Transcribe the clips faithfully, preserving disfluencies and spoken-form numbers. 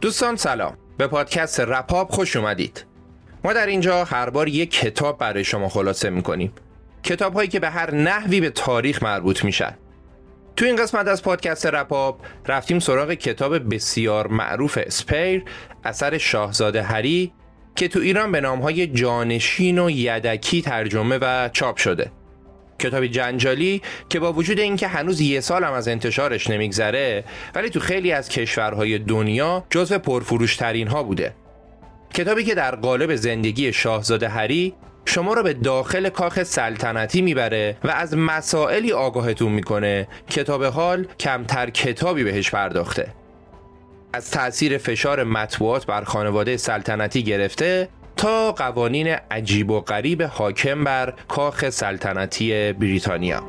دوستان سلام، به پادکست رپاب خوش اومدید. ما در اینجا هر بار یک کتاب برای شما خلاصه میکنیم، کتاب هایی که به هر نحوی به تاریخ مربوط میشن. تو این قسمت از پادکست رپاب رفتیم سراغ کتاب بسیار معروف اسپیر اثر شاهزاده هری که تو ایران به نامهای جانشین و یدکی ترجمه و چاپ شده. کتابی جنجالی که با وجود اینکه هنوز یه سال هم از انتشارش نمیگذره، ولی تو خیلی از کشورهای دنیا جزو پرفروشترین ها بوده. کتابی که در قالب زندگی شاهزاده هری شما رو به داخل کاخ سلطنتی میبره و از مسائلی آگاهتون میکنه که تا به حال کمتر کتابی بهش پرداخته. از تأثیر فشار مطبوعات بر خانواده سلطنتی گرفته تا قوانین عجیب و غریب حاکم بر کاخ سلطنتی بریتانیا.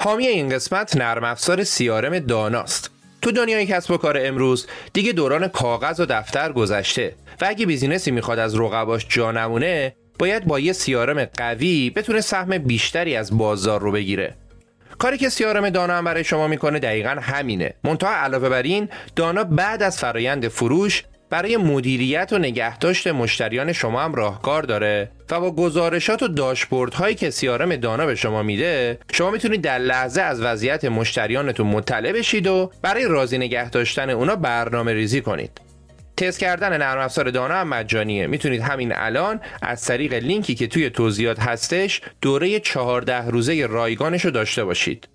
حامی این قسمت نرم افزار سی آر ام داناست. تو دنیای کسب و کار امروز دیگه دوران کاغذ و دفتر گذشته و اگه بیزینسی میخواد از رقباش جا نمونه، باید با یه سی آر ام قوی بتونه سهم بیشتری از بازار رو بگیره. کاری که سی آر ام دانا هم برای شما میکنه دقیقاً همینه. منتها علاوه بر این، دانا بعد از فرایند فروش برای مدیریت و نگهداشت مشتریان شما هم راهکار داره و با گزارشات و داشبوردهایی که سی آر ام دانا به شما میده، شما میتونید در لحظه از وضعیت مشتریانتون مطلع بشید و برای راضی نگه داشتن اونا برنامه ریزی کنید. تست کردن نرم افزار دانا هم مجانیه. میتونید همین الان از طریق لینکی که توی توضیحات هستش دوره چهارده روزه رایگانش رو داشته باشید.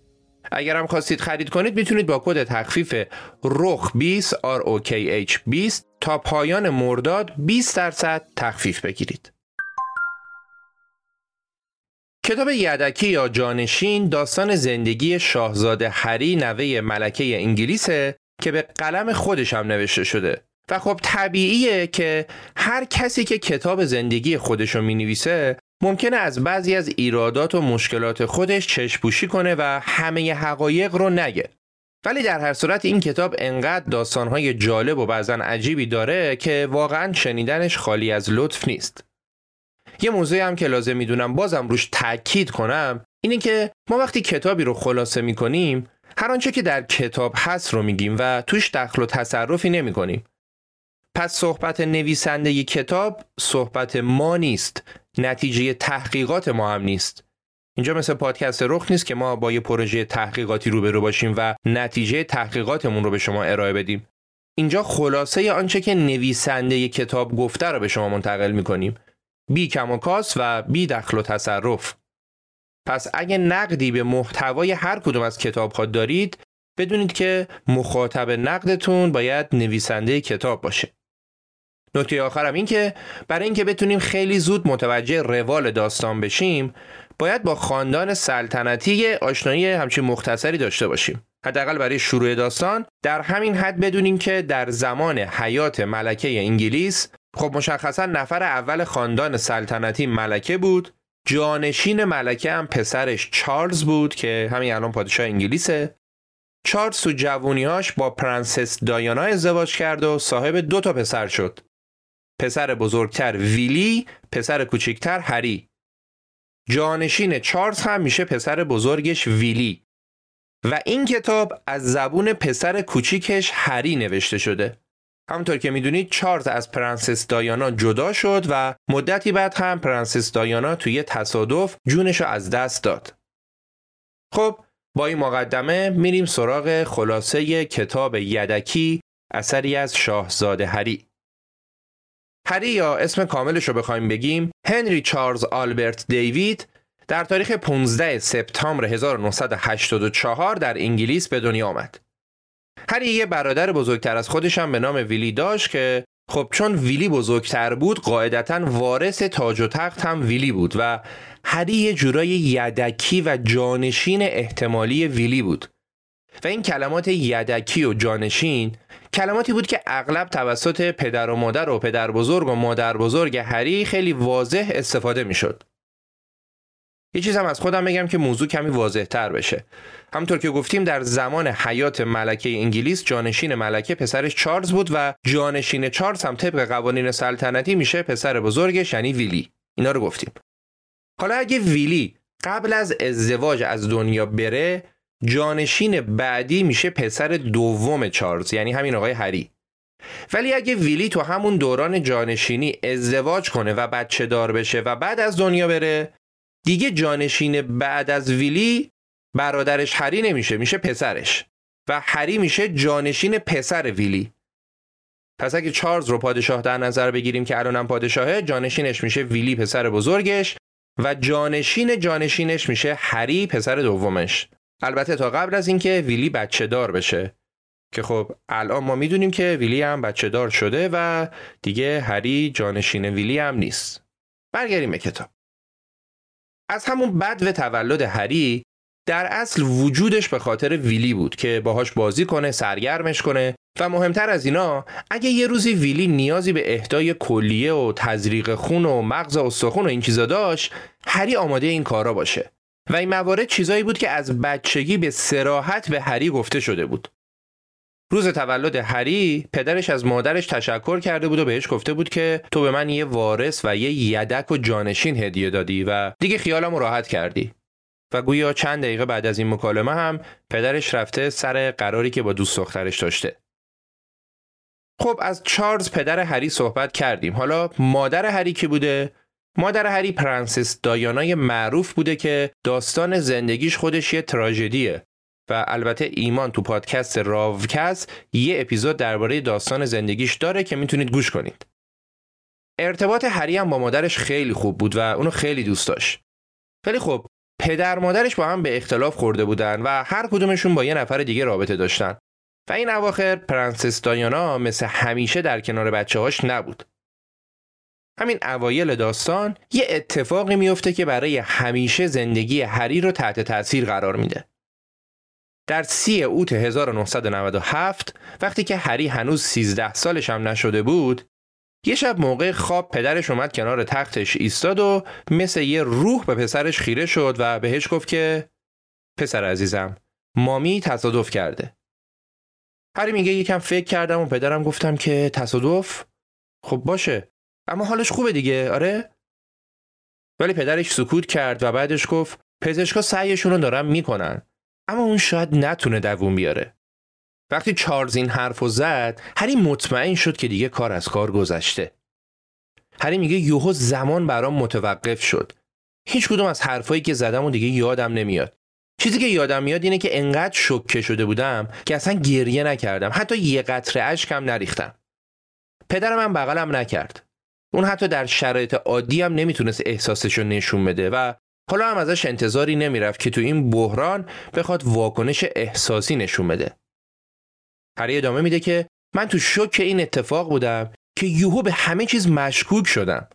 اگر هم خواستید خرید کنید میتونید با کد تخفیف رخ بیست آر او کی اچ بیست تا پایان مرداد بیست درصد تخفیف بگیرید. کتاب یدکی یا جانشین داستان زندگی شاهزاده هری نوه ملکه انگلیسه که به قلم خودش هم نوشته شده و خب طبیعیه که هر کسی که کتاب زندگی خودشو مینویسه ممکنه از بعضی از ایرادات و مشکلات خودش چشم‌پوشی کنه و همه حقایق رو نگه. ولی در هر صورت این کتاب انقدر داستانهای جالب و بعضاً عجیبی داره که واقعاً شنیدنش خالی از لطف نیست. یه موضوعی هم که لازم میدونم بازم روش تأکید کنم اینه که ما وقتی کتابی رو خلاصه میکنیم هر آنچه که در کتاب هست رو میگیم و توش دخل و تصرفی نمی‌کنیم. پس صحبت نویسنده ی کتاب صحبت ما نیست، نتیجه تحقیقات ما هم نیست. اینجا مثل پادکست رخ نیست که ما با یه پروژه تحقیقاتی روبرو باشیم و نتیجه تحقیقاتمون رو به شما ارائه بدیم. اینجا خلاصه ی آنچه که نویسنده ی کتاب گفته را به شما منتقل می‌کنیم، بی کم و کاست و بی دخل و تصرف. پس اگه نقدی به محتوای هر کدوم از کتاب‌ها دارید، بدونید که مخاطب نقدتون باید نویسنده کتاب باشه. نکته آخرم این که برای اینکه بتونیم خیلی زود متوجه روال داستان بشیم، باید با خاندان سلطنتی آشنایی همچین مختصری داشته باشیم. حداقل برای شروع داستان در همین حد بدونیم که در زمان حیات ملکه انگلیس، خب مشخصا نفر اول خاندان سلطنتی ملکه بود، جانشین ملکه هم پسرش چارلز بود که همین الان پادشاه انگلیسه. چارلز تو جوونی‌هاش با پرنسس دایانا ازدواج کرد و صاحب دو تا پسر شد. پسر بزرگتر ویلی، پسر کوچکتر هری. جانشین چارلز هم میشه پسر بزرگش ویلی. و این کتاب از زبون پسر کوچیکش هری نوشته شده. همونطور که میدونید چارلز از پرنسس دایانا جدا شد و مدتی بعد هم پرنسس دایانا توی یه تصادف جونشو از دست داد. خب با این مقدمه میریم سراغ خلاصه کتاب یدکی، اثری از شاهزاده هری. هری یا اسم کاملش رو بخوایم بگیم، هنری چارلز آلبرت دیوید، در تاریخ پانزدهم سپتامبر هزار و نهصد و هشتاد و چهار در انگلیس به دنیا آمد. هری یه برادر بزرگتر از خودش هم به نام ویلی داشت که خب چون ویلی بزرگتر بود قاعدتاً وارث تاج و تخت هم ویلی بود و هری یه جورای یدکی و جانشین احتمالی ویلی بود. و این کلمات یدکی و جانشین کلماتی بود که اغلب توسط پدر و مادر و پدر بزرگ و مادر بزرگ هری خیلی واضح استفاده می شد. یه چیز هم از خودم بگم که موضوع کمی واضح تر بشه. همونطور که گفتیم در زمان حیات ملکه انگلیس جانشین ملکه پسرش چارلز بود و جانشین چارلز هم طبق قوانین سلطنتی میشه پسر بزرگش یعنی ویلی. اینا رو گفتیم. حالا اگه ویلی قبل از ازدواج از دنیا بره، جانشین بعدی میشه پسر دوم چارلز یعنی همین آقای هری. ولی اگه ویلی تو همون دوران جانشینی ازدواج کنه و بچه دار بشه و بعد از دنیا بره، دیگه جانشین بعد از ویلی برادرش هری نمیشه، میشه پسرش و هری میشه جانشین پسر ویلی. پس اگه چارلز رو پادشاه در نظر بگیریم که الانم پادشاهه، جانشینش میشه ویلی پسر بزرگش و جانشین جانشینش میشه هری پسر دومش. البته تا قبل از اینکه ویلی بچه دار بشه که خب الان ما میدونیم که ویلی هم بچه دار شده و دیگه هری جانشین ویلی هم نیست. برگردیم به کتاب. از همون بدو تولد هری در اصل وجودش به خاطر ویلی بود که باهاش بازی کنه، سرگرمش کنه و مهمتر از اینا اگه یه روزی ویلی نیازی به اهدای کلیه و تزریق خون و مغز و استخون و این چیزا داشت، هری آماده این کارا باشه. و این موارد چیزایی بود که از بچگی به صراحت به هری گفته شده بود. روز تولد هری پدرش از مادرش تشکر کرده بود و بهش گفته بود که تو به من یه وارث و یه یدک و جانشین هدیه دادی و دیگه خیالمو راحت کردی. و گویا چند دقیقه بعد از این مکالمه هم پدرش رفته سر قراری که با دوست دخترش داشته. خب از چارلز پدر هری صحبت کردیم. حالا مادر هری کی بوده؟ مادر هری پرنسس دایانا معروف بوده که داستان زندگیش خودش یه تراژدیه و البته ایمان تو پادکست راوکست یه اپیزود درباره داستان زندگیش داره که میتونید گوش کنید. ارتباط هری هم با مادرش خیلی خوب بود و اونو خیلی دوست داشت. ولی خب پدر مادرش با هم به اختلاف خورده بودن و هر کدومشون با یه نفر دیگه رابطه داشتن. و این اواخر پرنسس دایانا مثل همیشه در کنار بچه‌هاش نبود. همین اوایل داستان یه اتفاقی میفته که برای همیشه زندگی هری رو تحت تاثیر قرار میده. در سوم اوت هزار و نهصد و نود و هفت وقتی که هری هنوز سیزده سالش هم نشده بود، یه شب موقع خواب پدرش اومد کنار تختش ایستاد و مثل یه روح به پسرش خیره شد و بهش گفت که پسر عزیزم، مامی تصادف کرده. هری میگه یکم فکر کردم و پدرم گفتم که تصادف؟ خب باشه، اما حالش خوبه دیگه، آره؟ ولی پدرش سکوت کرد و بعدش گفت پزشکا سعیشون رو دارن میکنن، اما اون شاید نتونه دووم بیاره. وقتی چارلز این حرفو زد، هری مطمئن شد که دیگه کار از کار گذشته. هری میگه یهو زمان برام متوقف شد. هیچ کدوم از حرفایی که زدمو دیگه یادم نمیاد. چیزی که یادم میاد اینه که انقدر شوکه شده بودم که اصلا گریه نکردم، حتی یه قطره اشکم نریختم. پدرم هم بغلم نکرد. اون حتی در شرایط عادی هم نمیتونست احساسشو نشون بده و حالا هم ازش انتظاری نمیرفت که تو این بحران بخواد واکنش احساسی نشون بده. هری ادامه میده که من تو شوک این اتفاق بودم که یهو به همه چیز مشکوک شدم.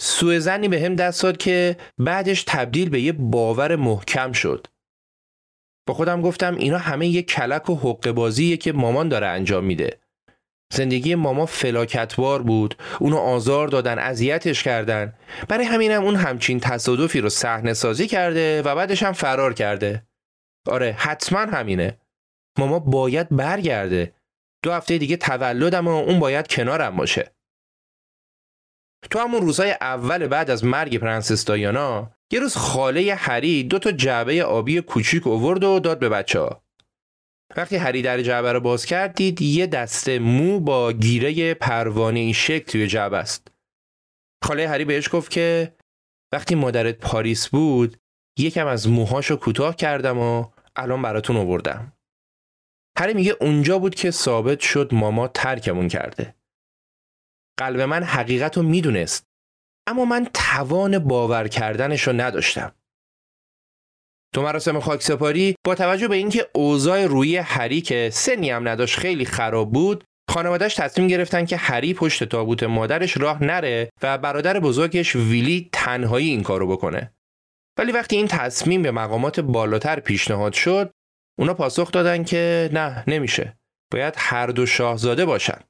سوء ظنی به هم دست داد که بعدش تبدیل به یه باور محکم شد. با خودم گفتم اینا همه یه کلک و حقه بازیه که مامان داره انجام میده. زندگی ماما فلاکتبار بود، اونو آزار دادن، اذیتش کردن، برای همینم اون همچین تصادفی رو صحنه سازی کرده و بعدش هم فرار کرده. آره حتما همینه. ماما باید برگرده. دو هفته دیگه تولدم و اون باید کنارم باشه. تو همون روزهای اول بعد از مرگ پرنسس دایانا یه روز خاله هری دو تا جعبه آبی کوچیک آورد و داد به بچه‌ها. وقتی هری در جعبه رو باز کرد دید یه دسته مو با گیره پروانه‌ای شکل توی جعبه است. خاله هری بهش گفت که وقتی مادرت پاریس بود یکم از موهاشو کوتاه کردم و الان براتون آوردم. هری میگه اونجا بود که ثابت شد ماما ترکمون کرده. قلب من حقیقت رو میدونست، اما من توان باور کردنش رو نداشتم. تو مراسم خاکسپاری با توجه به اینکه اوضاع روحی هری که سنی هم نداشت خیلی خراب بود، خانواده‌اش تصمیم گرفتن که هری پشت تابوت مادرش راه نره و برادر بزرگش ویلی تنهایی این کارو بکنه. ولی وقتی این تصمیم به مقامات بالاتر پیشنهاد شد، اونا پاسخ دادن که نه نمیشه، باید هر دو شاهزاده باشن.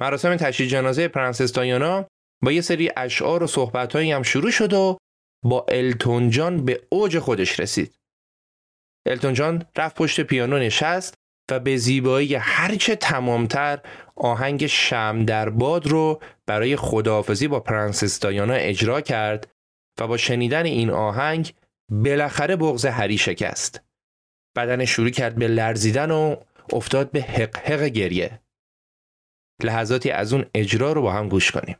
مراسم تشییع جنازه پرنسس دایانا با یه سری اشعار و صحبت‌هایی هم شروع شد و با التون جان به اوج خودش رسید. التون جان رفت پشت پیانو نشست و به زیبایی هرچه تمامتر آهنگ شمع در باد رو برای خداحافظی با پرنسس دایانا اجرا کرد و با شنیدن این آهنگ بالاخره بغض هری شکست. بدنش شروع کرد به لرزیدن و افتاد به حقحق گریه. لحظاتی از اون اجرا رو با هم گوش کنیم.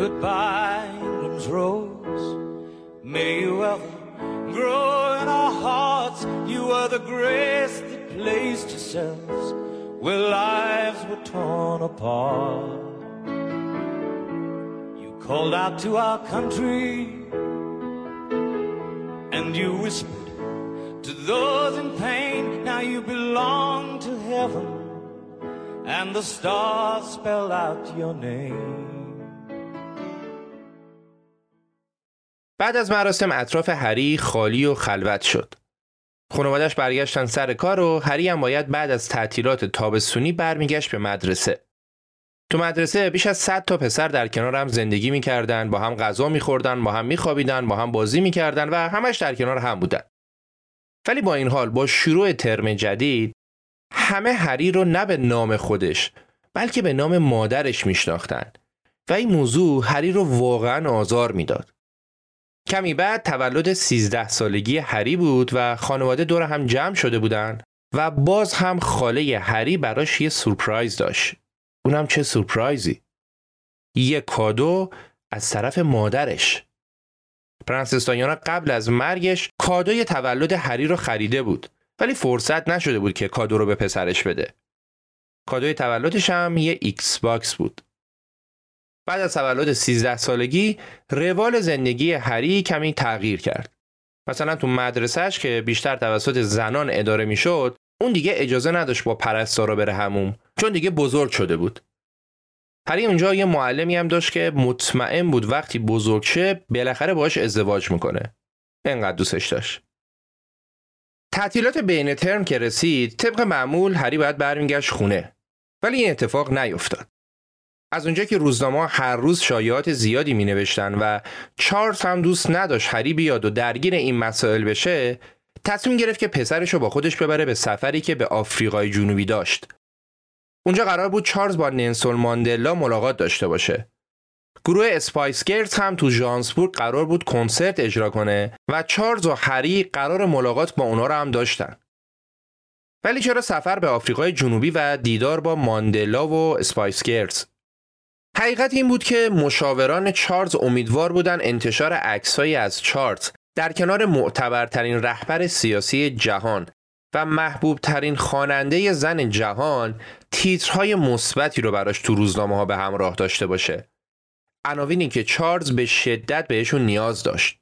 Goodbye, England's rose. May you ever grow in our hearts. You are the grace that placed yourselves where lives were torn apart. You called out to our country and you whispered to those in pain, now you belong to heaven, and the stars spell out your name. بعد از مراسم اطراف هری خالی و خلوت شد. خانواده‌اش برگشتن سر کار و هری هم باید بعد از تعطیلات تابستونی برمیگشت به مدرسه. تو مدرسه بیش از صد تا پسر در کنار هم زندگی می‌کردن، با هم غذا می‌خوردن، با هم می‌خوابیدن، با هم بازی می‌کردن و همش در کنار هم بودن. ولی با این حال با شروع ترم جدید همه هری رو نه به نام خودش بلکه به نام مادرش میشناختن و این موضوع هری رو واقعا آزار میداد. کمی بعد تولد سیزده سالگی هری بود و خانواده دور هم جمع شده بودن و باز هم خاله هری براش یه سورپرایز داشت. اونم چه سورپرایزی؟ یه کادو از طرف مادرش. پرنسس دایانا قبل از مرگش کادوی تولد هری رو خریده بود ولی فرصت نشده بود که کادو رو به پسرش بده. کادوی تولدش هم یه ایکس باکس بود. بعد از تولد سیزده سالگی روال زندگی هری کمی تغییر کرد. مثلا تو مدرسهش که بیشتر توسط زنان اداره میشد، اون دیگه اجازه نداشت با پرستارا بره حموم چون دیگه بزرگ شده بود. هری اونجا یه معلمی هم داشت که مطمئن بود وقتی بزرگ شه بالاخره باهاش ازدواج میکنه. اینقدر دوستش داشت. تعطیلات بین ترم که رسید، طبق معمول هری باید برمیگشت خونه. ولی این اتفاق نیفتاد. از اونجا که روزنامه‌ها هر روز شایعات زیادی مینوشتن و چارلز هم دوست نداشت هری بیاد و درگیر این مسائل بشه، تصمیم گرفت که پسرشو با خودش ببره به سفری که به آفریقای جنوبی داشت. اونجا قرار بود چارلز با نلسون ماندلا ملاقات داشته باشه. گروه اسپایس گرلز هم تو ژانسبورگ قرار بود کنسرت اجرا کنه و چارلز و هری قرار ملاقات با اونا رو هم داشتن. ولی چرا سفر به آفریقای جنوبی و دیدار با ماندلا و اسپایس گرلز؟ حقیقت این بود که مشاوران چارلز امیدوار بودند انتشار عکس‌هایی از چارلز در کنار معتبرترین رهبر سیاسی جهان و محبوبترین خواننده زن جهان تیترهای مثبتی رو براش تو روزنامه‌ها به همراه داشته باشه. عناوینی که چارلز به شدت بهشون نیاز داشت.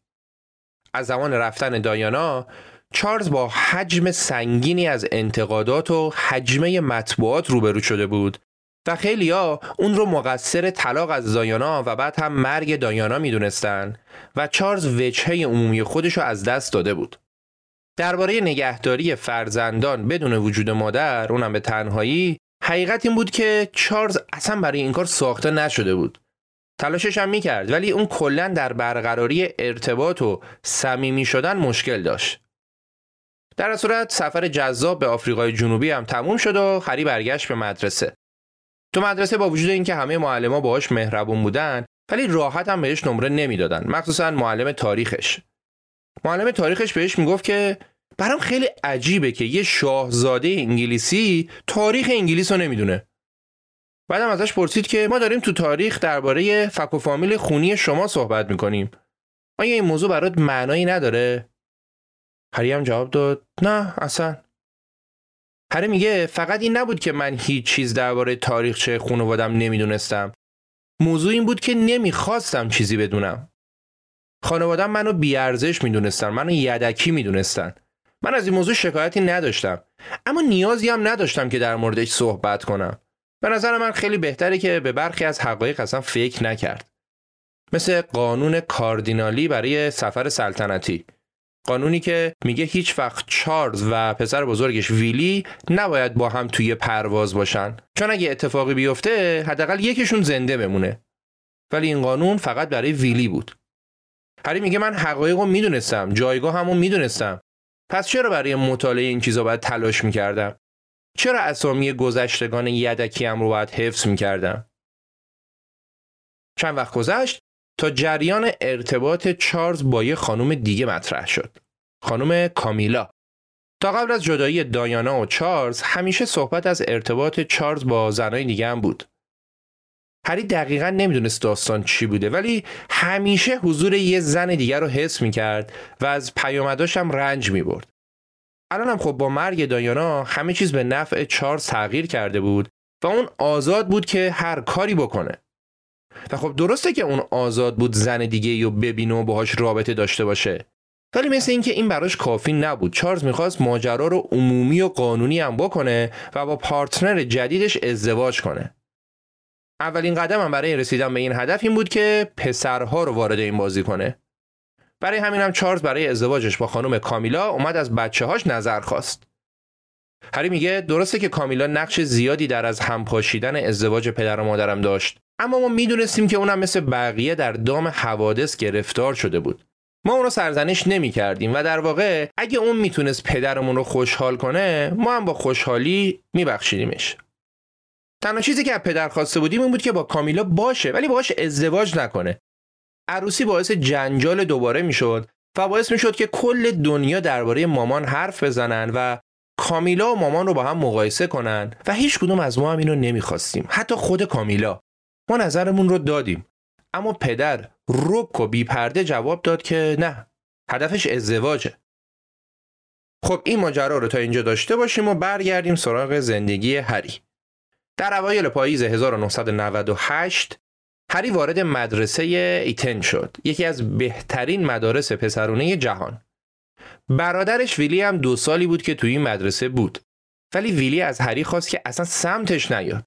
از زمان رفتن دایانا، چارلز با حجم سنگینی از انتقادات و حجمه مطبوعات روبرو شده بود و خیلی‌ها اون رو مقصر طلاق از دایانا و بعد هم مرگ دایانا می‌دونستن و چارلز وجهه عمومی خودش رو از دست داده بود. درباره نگهداری فرزندان بدون وجود مادر، اونم به تنهایی، حقیقت این بود که چارلز اصلا برای این کار ساخته نشده بود. تلاشش هم می‌کرد، ولی اون کلاً در برقراری ارتباط و صمیمی شدن مشکل داشت. در این صورت سفر جذاب به آفریقای جنوبی هم تموم شد و هری برگشت به مدرسه. تو مدرسه با وجود اینکه همه معلم‌ها باهاش مهربون بودن، ولی راحت هم بهش نمره نمیدادن، مخصوصاً معلم تاریخش. معلم تاریخش بهش میگفت که برام خیلی عجیبه که یه شاهزاده انگلیسی تاریخ انگلیس رو نمیدونه. بعدم ازش پرسید که ما داریم تو تاریخ درباره فک و فامیل خونی شما صحبت میکنیم، آیا این موضوع برات معنایی نداره؟ هری هم جواب داد نه اصلا. هری میگه فقط این نبود که من هیچ چیز درباره تاریخچه خانواده‌ام نمیدونستم، موضوع این بود که نمیخواستم چیزی بدونم. خانواده‌ام منو بی‌ارزش میدونستن، منو یدکی میدونستن. من از این موضوع شکایتی نداشتم، اما نیازی هم نداشتم که در موردش صحبت کنم. به نظر من خیلی بهتره که به برخی از حقایق اصلا فکر نکرد. مثل قانون کاردینالی برای سفر سلطنتی. قانونی که میگه هیچ وقت چارلز و پسر بزرگش ویلی نباید با هم توی پرواز باشن، چون اگه اتفاقی بیفته حداقل یکیشون زنده بمونه. ولی این قانون فقط برای ویلی بود. هری میگه من حقایق رو میدونستم، جایگاه همون میدونستم، پس چرا برای مطالعه این چیزا باید تلاش میکردم؟ چرا اسامی گذشتگان یدکیم رو باید حفظ میکردم؟ چند وقت گذشت تا جریان ارتباط چارلز با یه خانم دیگه مطرح شد، خانم کامیلا. تا قبل از جدایی دایانا و چارلز همیشه صحبت از ارتباط چارلز با زنای دیگه هم بود. هری دقیقاً نمیدونست داستان چی بوده، ولی همیشه حضور یه زن دیگه رو حس میکرد و از پیامداش هم رنج میبرد. الان هم خب با مرگ دایانا همه چیز به نفع چارلز تغییر کرده بود و اون آزاد بود که هر کاری بکنه. و خب درسته که اون آزاد بود زن دیگه‌ای رو ببینه و باهاش رابطه داشته باشه، ولی مثل اینکه این براش کافی نبود. چارلز میخواست ماجرا رو عمومی و قانونی هم بکنه و با پارتنر جدیدش ازدواج کنه. اولین قدم هم برای رسیدن به این هدف این بود که پسرها رو وارد این بازی کنه. برای همین هم چارلز برای ازدواجش با خانم کامیلا اومد از بچه‌هاش نظر خواست. هری میگه درسته که کامیلا نقش زیادی در از هم پاشیدن ازدواج پدر و مادرم داشت، اما ما میدونستیم که اونم مثل بقیه در دام حوادث گرفتار شده بود. ما اون رو سرزنش نمی‌کردیم و در واقع اگه اون میتونست پدرمون رو خوشحال کنه، ما هم با خوشحالی میبخشیدیمش. تنها چیزی که از پدر خواسته بودیم این بود که با کامیلا باشه ولی باهاش ازدواج نکنه. عروسی باعث جنجال دوباره میشد و باعث میشد که کل دنیا درباره مامان حرف بزنن و کامیلا و مامان رو با هم مقایسه کنن و هیچ کدوم از ما هم اینو نمیخواستیم. حتی خود کامیلا ما نظرمون رو دادیم، اما پدر رک و بی‌پرده جواب داد که نه، هدفش ازدواجه. خب این ماجرا رو تا اینجا داشته باشیم و برگردیم سراغ زندگی هری. در اوایل پاییز هزار و نهصد و نود و هشت هری وارد مدرسه ایتن شد، یکی از بهترین مدارس پسرونه جهان. برادرش ویلی هم دو سالی بود که توی این مدرسه بود، ولی ویلی از هری خواست که اصلا سمتش نیاد.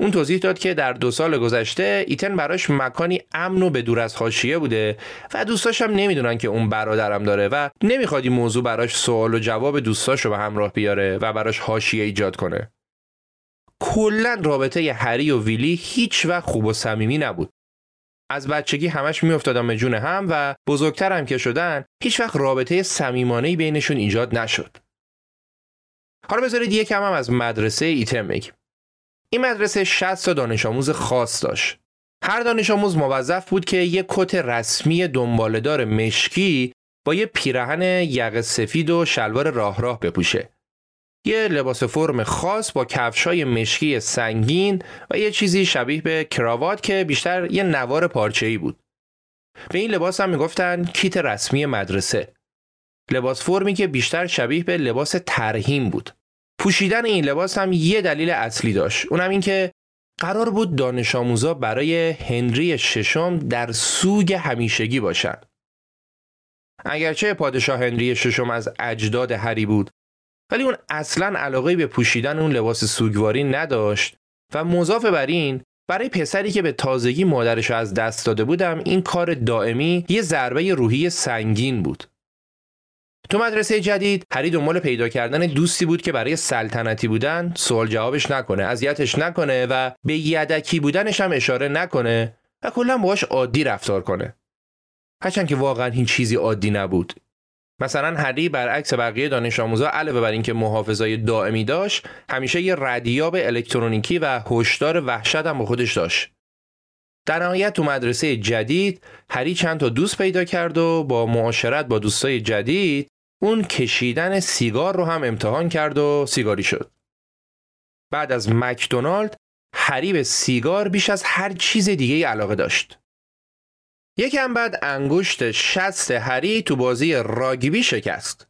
اون توضیح داد که در دو سال گذشته ایتن براش مکانی امن و به دور از حاشیه بوده و دوستاش هم نمیدونن که اون برادرم داره و نمیخواد این موضوع براش سوال و جواب دوستاشو به همراه بیاره و براش حاشیه ایجاد کنه. کلا رابطه ی هری و ویلی هیچ وقت خوب و صمیمی نبود. از بچگی همش میافتادن به جون هم و بزرگتر هم که شدن هیچ وقت رابطه صمیمانه‌ای بینشون ایجاد نشد. حالا بذارید یکم هم از مدرسه ایتن بگیم. این مدرسه شصت تا دانش آموز خاص داشت. هر دانش آموز موظف بود که یک کت رسمی دنباله‌دار مشکی با یه پیراهن یقه سفید و شلوار راه راه بپوشه. یه لباس فرم خاص با کفشای مشکی سنگین و یه چیزی شبیه به کراوات که بیشتر یه نوار پارچه‌ای بود. به این لباس هم میگفتن کیت رسمی مدرسه. لباس فرمی که بیشتر شبیه به لباس ترهیم بود. پوشیدن این لباس هم یه دلیل اصلی داشت. اونم این که قرار بود دانش آموزا برای هنری ششم در سوگ همیشگی باشن. اگرچه پادشاه هنری ششم از اجداد هری بود، ولی اون اصلاً علاقه‌ای به پوشیدن اون لباس سوگواری نداشت و مضاف بر این، برای پسری که به تازگی مادرش از دست داده بودم، این کار دائمی یه ضربه روحی سنگین بود. تو مدرسه جدید، هری دنبال پیدا کردن دوستی بود که برای سلطنتی بودن سوال جوابش نکنه، اذیتش نکنه و به یدکی بودنش هم اشاره نکنه و کلاً باهاش عادی رفتار کنه. هرچند که واقعاً این چیزی عادی نبود. مثلا هری برعکس بقیه دانش آموزا علاوه بر اینکه محافظای دائمی داشت، همیشه یه ردیاب الکترونیکی و هشدار وحشت هم با خودش داشت. در نهایت تو مدرسه جدید هری چند تا دوست پیدا کرد و با معاشرت با دوستای جدید اون کشیدن سیگار رو هم امتحان کرد و سیگاری شد. بعد از مکدونالد هری به سیگار بیش از هر چیز دیگه علاقه داشت. یکم بعد انگشت شست هری تو بازی راگبی شکست.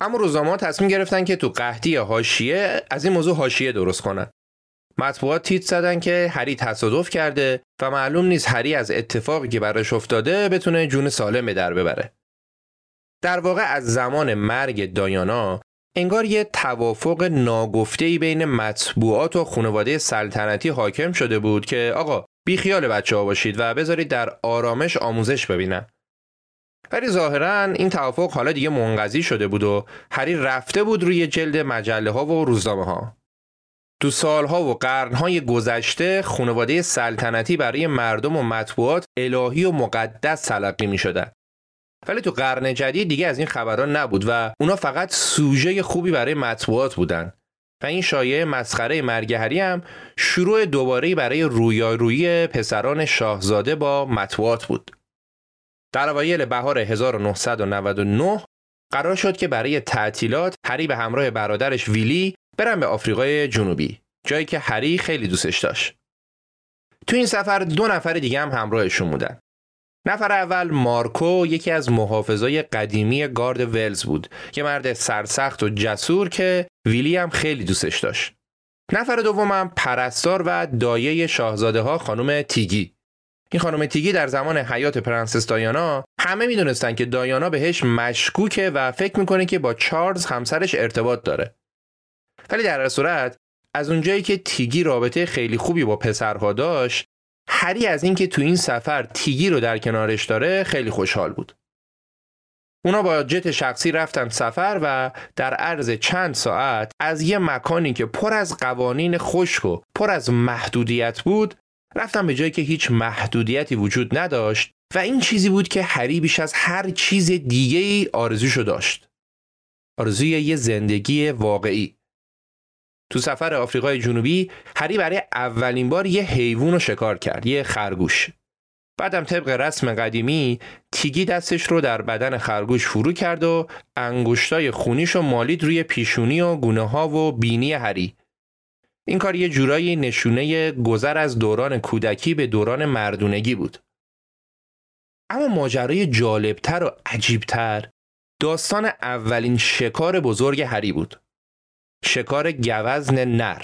اما روزنامه‌ها تصمیم گرفتن که تو قحطی حاشیه از این موضوع حاشیه درست کنن. مطبوعات تیتر زدن که هری تصادف کرده و معلوم نیست هری از اتفاقی که براش افتاده بتونه جون سالم به در ببره. در واقع از زمان مرگ دایانا انگار یه توافق ناگفته‌ای بین مطبوعات و خانواده سلطنتی حاکم شده بود که آقا بی خیال بچه‌ها باشید و بذارید در آرامش آموزش ببینن. ولی ظاهراً این توافق حالا دیگه منقضی شده بود و هری رفته بود روی جلد مجله‌ها و روزنامه‌ها. تو سالها و قرن‌های گذشته خانواده سلطنتی برای مردم و مطبوعات الهی و مقدس تلقی می‌شدن. ولی تو قرن جدید دیگه از این خبرها نبود و اونا فقط سوژه خوبی برای مطبوعات بودن. و این شایعه مسخره مرگ هری هم شروع دوباره‌ای برای رویارویی پسران شاهزاده با مطبوعات بود. در اوایل بهار هزار و نهصد و نود و نه قرار شد که برای تعطیلات هری به همراه برادرش ویلی برن به آفریقای جنوبی، جایی که هری خیلی دوستش داشت. تو این سفر دو نفر دیگه هم همراهشون بودن. نفر اول مارکو، یکی از محافظای قدیمی گارد ولز بود، یه مرد سرسخت و جسور که ویلی هم خیلی دوستش داشت. نفر دومم پرستار و دایه شاهزاده ها خانم تیگی. این خانم تیگی در زمان حیات پرنسس دایانا همه می دونستن که دایانا بهش مشکوکه و فکر میکنه که با چارلز همسرش ارتباط داره. ولی در هر صورت از اونجایی که تیگی رابطه خیلی خوبی با پسرها داشت، هری از این که تو این سفر تیگی رو در کنارش داره خیلی خوشحال بود. اونا با جت شخصی رفتن سفر و در عرض چند ساعت از یه مکانی که پر از قوانین خشک و پر از محدودیت بود رفتن به جایی که هیچ محدودیتی وجود نداشت و این چیزی بود که هری بیش از هر چیز دیگه‌ای آرزوشو داشت. آرزوی یه زندگی واقعی. تو سفر آفریقای جنوبی هری برای اولین بار یه حیوان رو شکار کرد، یه خرگوش. بعدم طبق رسم قدیمی تیگی دستش رو در بدن خرگوش فرو کرد و انگشتای خونیش رو مالید روی پیشونی و گونه‌ها و بینی هری. این کار یه جورایی نشونه گذر از دوران کودکی به دوران مردونگی بود. اما ماجرای جالبتر و عجیبتر داستان اولین شکار بزرگ هری بود. شکار گوزن نر.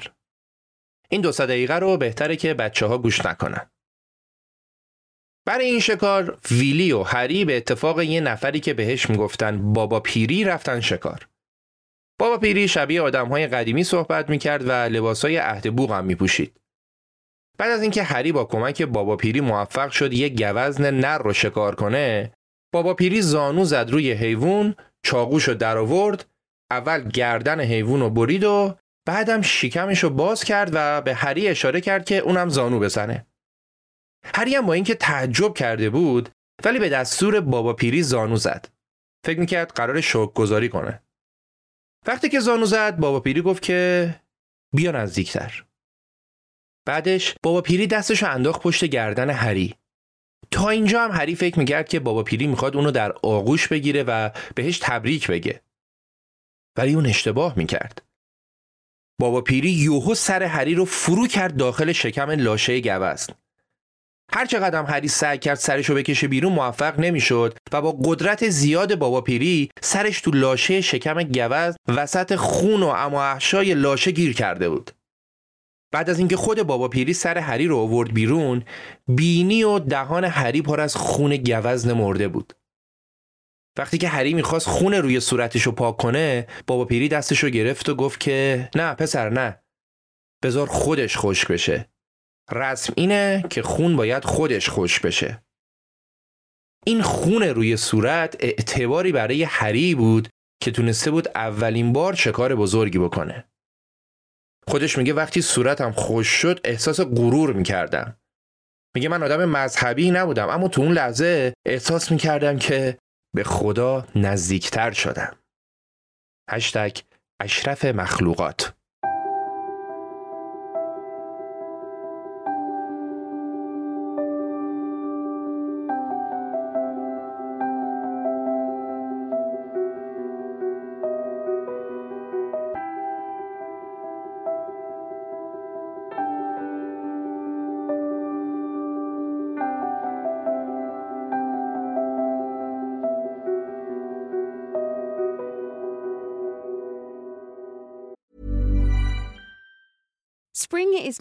این دو سه دقیقه رو بهتره که بچه ها گوش نکنن. برای این شکار ویلی و هری به اتفاق یه نفری که بهش میگفتن بابا پیری رفتن شکار. بابا پیری شبیه آدم‌های قدیمی صحبت میکرد و لباسای عهد بوق هم میپوشید. بعد از اینکه هری با کمک بابا پیری موفق شد یه گوزن نر رو شکار کنه، بابا پیری زانو زد روی حیوان، چاقوشو درآورد، اول گردن حیوان رو برید و بعدم شکمش رو باز کرد و به هری اشاره کرد که اونم زانو بزنه. هری هم با اینکه تعجب کرده بود ولی به دستور بابا پیری زانو زد. فکر میکرد قرار شوک‌گذاری کنه. وقتی که زانو زد بابا پیری گفت که بیا نزدیکتر. بعدش بابا پیری دستش رو انداخت پشت گردن هری. تا اینجا هم هری فکر میکرد که بابا پیری میخواد اونو در آغوش بگیره و بهش تبریک بگه. ولی اون اشتباه میکرد. بابا پیری یوهو سر هری رو فرو کرد داخل شکم لاشه گوزن. هر چقدر هم هری سعی کرد سرشو بکشه بیرون موفق نمیشد و با قدرت زیاد بابا پیری سرش تو لاشه شکم گوزن وسط خون و اماحشای لاشه گیر کرده بود. بعد از اینکه خود بابا پیری سر هری رو آورد بیرون، بینی و دهان هری پر از خون گوزن مرده بود. وقتی که هری میخواست خون روی صورتشو پاک کنه، بابا پیری دستشو گرفت و گفت که نه پسر نه، بذار خودش خشک بشه. رسم اینه که خون باید خودش خشک بشه. این خون روی صورت اعتباری برای هری بود که تونسته بود اولین بار شکار بزرگی بکنه. خودش میگه وقتی صورتم خشک شد احساس غرور میکردم. میگه من آدم مذهبی نبودم، اما تو اون لحظه احساس میکردم که به خدا نزدیکتر شدم. هشتگ اشرف مخلوقات. Spring is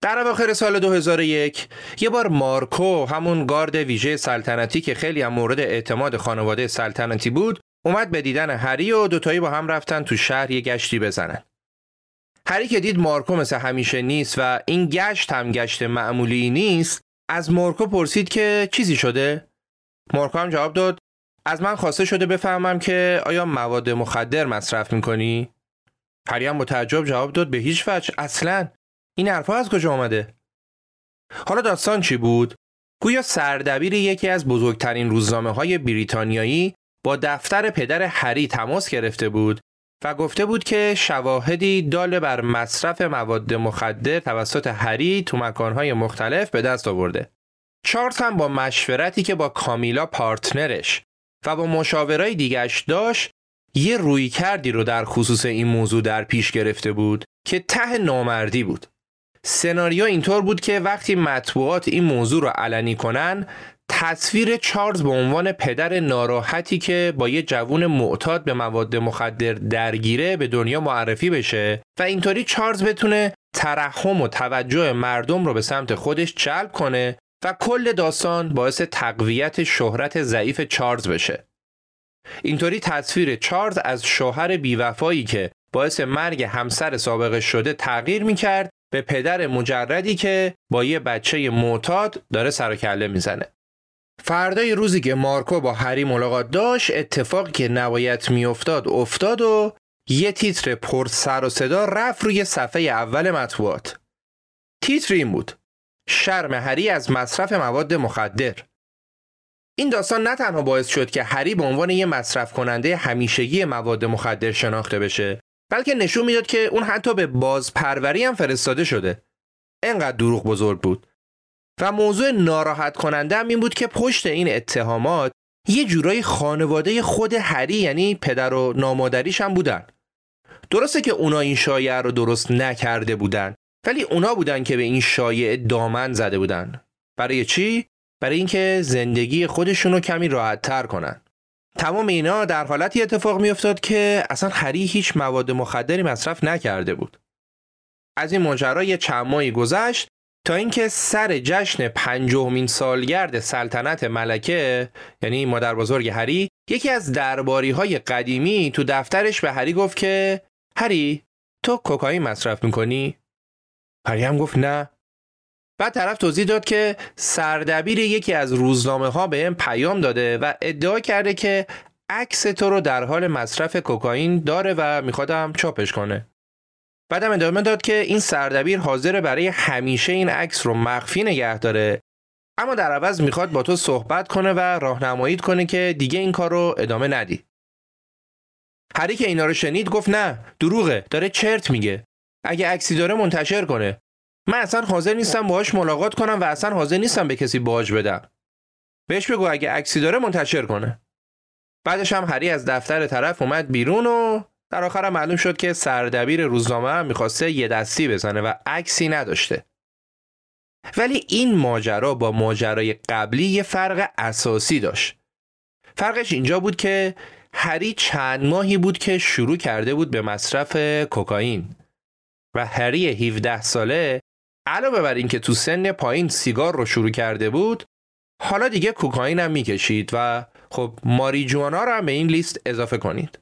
در اواخر سال دو هزار و یک یه بار مارکو، همون گارد ویژه سلطنتی که خیلی هم مورد اعتماد خانواده سلطنتی بود، اومد به دیدن هری و دوتایی با هم رفتن تو شهر یه گشتی بزنن. هری که دید مارکو مثل همیشه نیست و این گشت هم گشت معمولی نیست، از مارکو پرسید که چیزی شده؟ مارکو هم جواب داد از من خواسته شده بفهمم که آیا مواد مخدر مصرف میکنی؟ هری هم با تعجب جواب داد به هیچ وجه، اصلاً این حرفا از کجا آمده؟ حالا داستان چی بود؟ گویا سردبیر یکی از بزرگترین روزنامه‌های بریتانیایی با دفتر پدر هری تماس گرفته بود و گفته بود که شواهدی دال بر مصرف مواد مخدر توسط هری تو مکان‌های مختلف به دست آورده. چارلز هم با مشورتی که با کامیلا پارتنرش و با مشاورای دیگرش داشت، یه رویکردی رو در خصوص این موضوع در پیش گرفته بود که ته نامردی بود. سناریو اینطور بود که وقتی مطبوعات این موضوع رو علنی کنن، تصویر چارلز به عنوان پدر ناراحتی که با یه جوون معتاد به مواد مخدر درگیره به دنیا معرفی بشه و اینطوری چارلز بتونه ترحم و توجه مردم رو به سمت خودش جلب کنه و کل داستان باعث تقویت شهرت ضعیف چارلز بشه. اینطوری تصویر چارلز از شوهر بیوفایی که باعث مرگ همسر سابقه شده تغییر می‌کرد به پدر مجردی که با یه بچه معتاد داره سر و کله میزنه. فردای روزی که مارکو با هری ملاقات داشت، اتفاقی که نباید میافتاد افتاد و یه تیتر پر سر و صدا رفت روی صفحه اول مطبوعات. تیتر این بود: شرم هری از مصرف مواد مخدر. این داستان نه تنها باعث شد که هری به عنوان یه مصرف کننده همیشگی مواد مخدر شناخته بشه، بلکه نشون میداد که اون حتی به بازپروری هم فرستاده شده. انقدر دروغ بزرگ بود. و موضوع ناراحت کننده هم این بود که پشت این اتهامات یه جورایی خانواده خود هری، یعنی پدر و نامادریش هم بودن. درسته که اونا این شایعه رو درست نکرده بودن، ولی اونا بودن که به این شایعه دامن زده بودن. برای چی؟ برای اینکه زندگی خودشون رو کمی راحت‌تر کنن. تمام اینا در حالتی اتفاق می‌افتاد که اصلا هری هیچ مواد مخدری مصرف نکرده بود. از این ماجرا یه چند ماهی گذشت تا اینکه سر جشن پنجاهمین سالگرد سلطنت ملکه، یعنی مادر بزرگ هری، یکی از درباری‌های قدیمی تو دفترش به هری گفت که هری تو کوکائین مصرف می‌کنی؟ هری هم گفت نه. بعد طرف توضیح داد که سردبیر یکی از روزنامه‌ها بهم پیام داده و ادعا کرده که عکس تو رو در حال مصرف کوکائین داره و می‌خوادم چاپش کنه. بعدم ادامه داد که این سردبیر حاضره برای همیشه این عکس رو مخفی نگه داره، اما در عوض میخواد با تو صحبت کنه و راهنماییت کنه که دیگه این کار رو ادامه ندی. هری که اینا رو شنید گفت نه، دروغه، داره چرت میگه. اگه عکسی داره منتشر کنه. من اصلا حاضر نیستم باهاش ملاقات کنم و اصلا حاضر نیستم به کسی باج بدم. بهش بگو اگه عکسی داره منتشر کنه. بعدش هم هری از دفتر طرف اومد بیرون و در آخر معلوم شد که سردبیر روزنامه هم میخواسته یه دستی بزنه و عکسی نداشته. ولی این ماجرا با ماجرای قبلی یه فرق اساسی داشت. فرقش اینجا بود که هری چند ماهی بود که شروع کرده بود به مصرف کوکائین و هری هفده ساله علاوه بر این که تو سن پایین سیگار رو شروع کرده بود، حالا دیگه کوکائین هم میکشید و خب ماریجوانا رو هم به این لیست اضافه کنید.